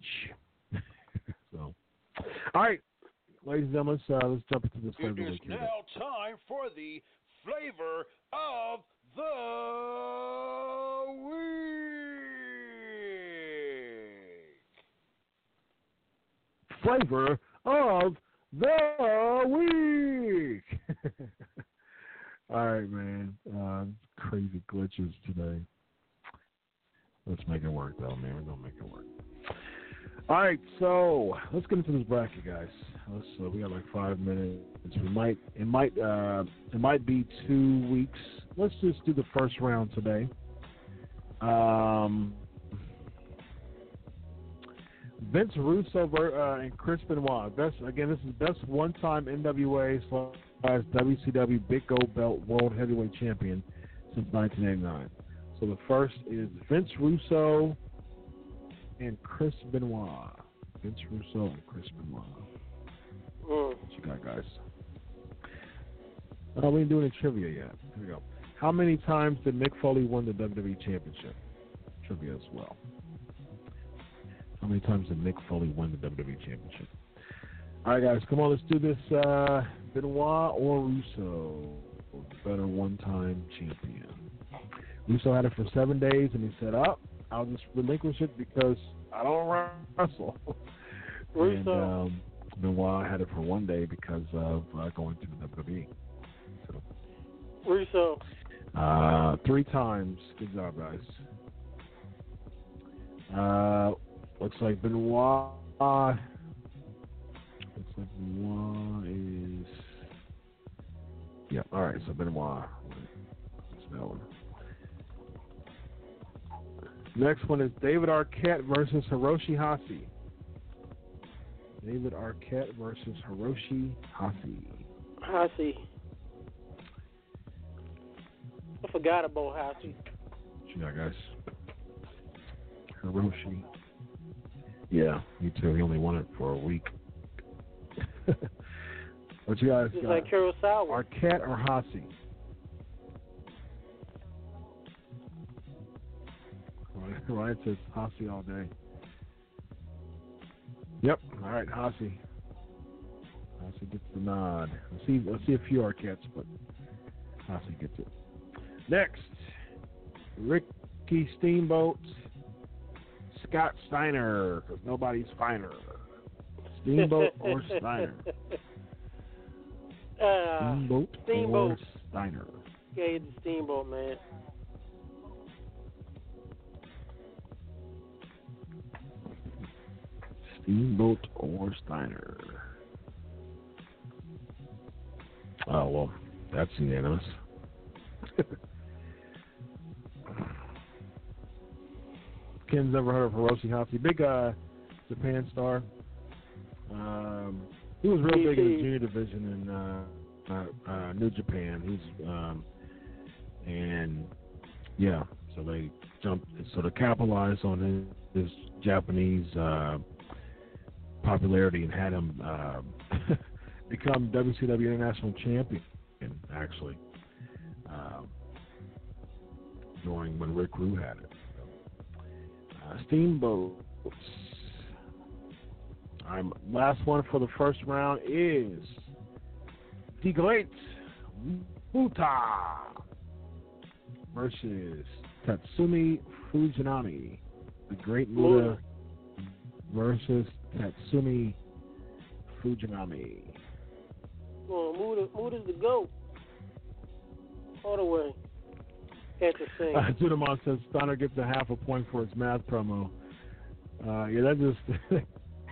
So, all right. Ladies and gentlemen, let's jump into this. It is now time for the flavor of the week. Flavor of the week. All right, man. Crazy glitches today. Let's make it work, though, man. We're gonna make it work. All right, so let's get into this bracket, guys. We got like 5 minutes. It might be 2 weeks. Let's just do the first round today. Vince Russo and Chris Benoit. This is best one-time NWA / WCW Big Gold Belt World Heavyweight Champion since 1989. So the first is Vince Russo and Chris Benoit. Vince Russo and Chris Benoit. What you got, guys? We ain't doing any trivia yet. Here we go. How many times did Mick Foley win the WWE Championship? Trivia as well. How many times did Mick Foley win the WWE Championship? All right, guys. Come on. Let's do this. Benoit or Russo? The better one-time champion. Russo had it for 7 days, and he said, I'll just relinquish it because I don't wrestle. And Benoit had it for 1 day because of going to the WWE. So, Russo. 3 times. Good job, guys. Looks like Benoit. Yeah, all right, so Benoit. That's that one. Next one is David Arquette versus Hiroshi Hase. David Arquette versus Hiroshi Hase. I forgot about Hase. What you got, guys? Hiroshi. Yeah, me too. He only won it for a week. What you guys got? Like Kurosawa. Arquette or Hase? Ryan says Hase all day. Yep. All right, Hase. Hase gets the nod. Let's see a few Arquettes, but Hase gets it. Next Ricky Steamboat, Scott Steiner, because nobody's finer. Steamboat or Steiner. Steamboat or Steiner. Yeah, it's Steamboat, man. Steamboat or Steiner. Oh, well, that's unanimous. Ken's never heard of Hiroshi Hase. Big Japan star. He was real big in the junior division in New Japan. He's and yeah, so they jumped, so they capitalized on his Japanese popularity and had him become WCW International Champion. Actually, during when Rick Rude had it. Steamboat. Last one for the first round is the Great Muta versus Tatsumi Fujinami. The Great Muta versus Tatsumi Fujinami. Well, Muta's the GOAT. All the way. Judamon says Steiner gets a half a point for its math promo. Yeah, that just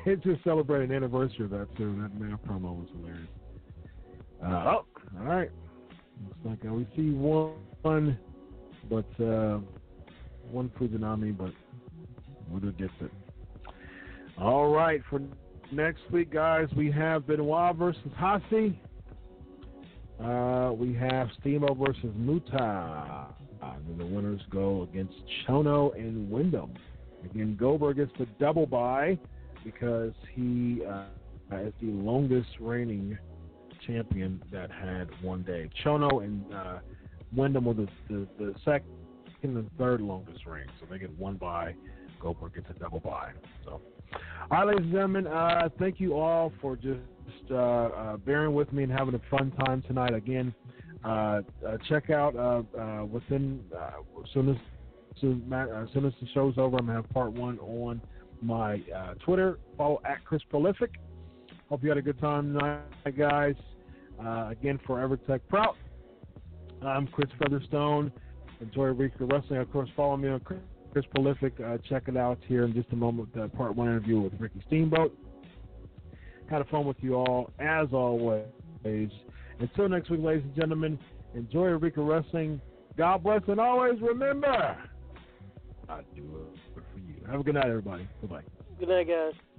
it just celebrated an anniversary of that too. That math promo was hilarious. Oh, all right. Looks like we see one, but one Fujinami, but Muta gets it. All right, for next week, guys, we have Benoit versus Hase. We have Steamboat versus Muta. And the winners go against Chono and Wyndham. Again, Goldberg gets the double bye because he is the longest reigning champion that had one day. Chono and Wyndham were the second and third longest reign, so they get one bye. Goldberg gets a double bye. So, all right, ladies and gentlemen, thank you all for just bearing with me and having a fun time tonight. Again, check out as soon as the show's over, I'm going to have part one on my Twitter. Follow at Chris Prolific. Hope you had a good time tonight, guys. Again, Forever Tech Prout. I'm Chris Featherstone. Enjoy Ricky Wrestling. Of course, follow me on Chris Prolific. Check it out here in just a moment. Part one interview with Ricky Steamboat. Had fun with you all, as always. Until next week, ladies and gentlemen, enjoy Eureka Wrestling. God bless, and always remember, I do it for you. Have a good night, everybody. Bye-bye. Good night, guys.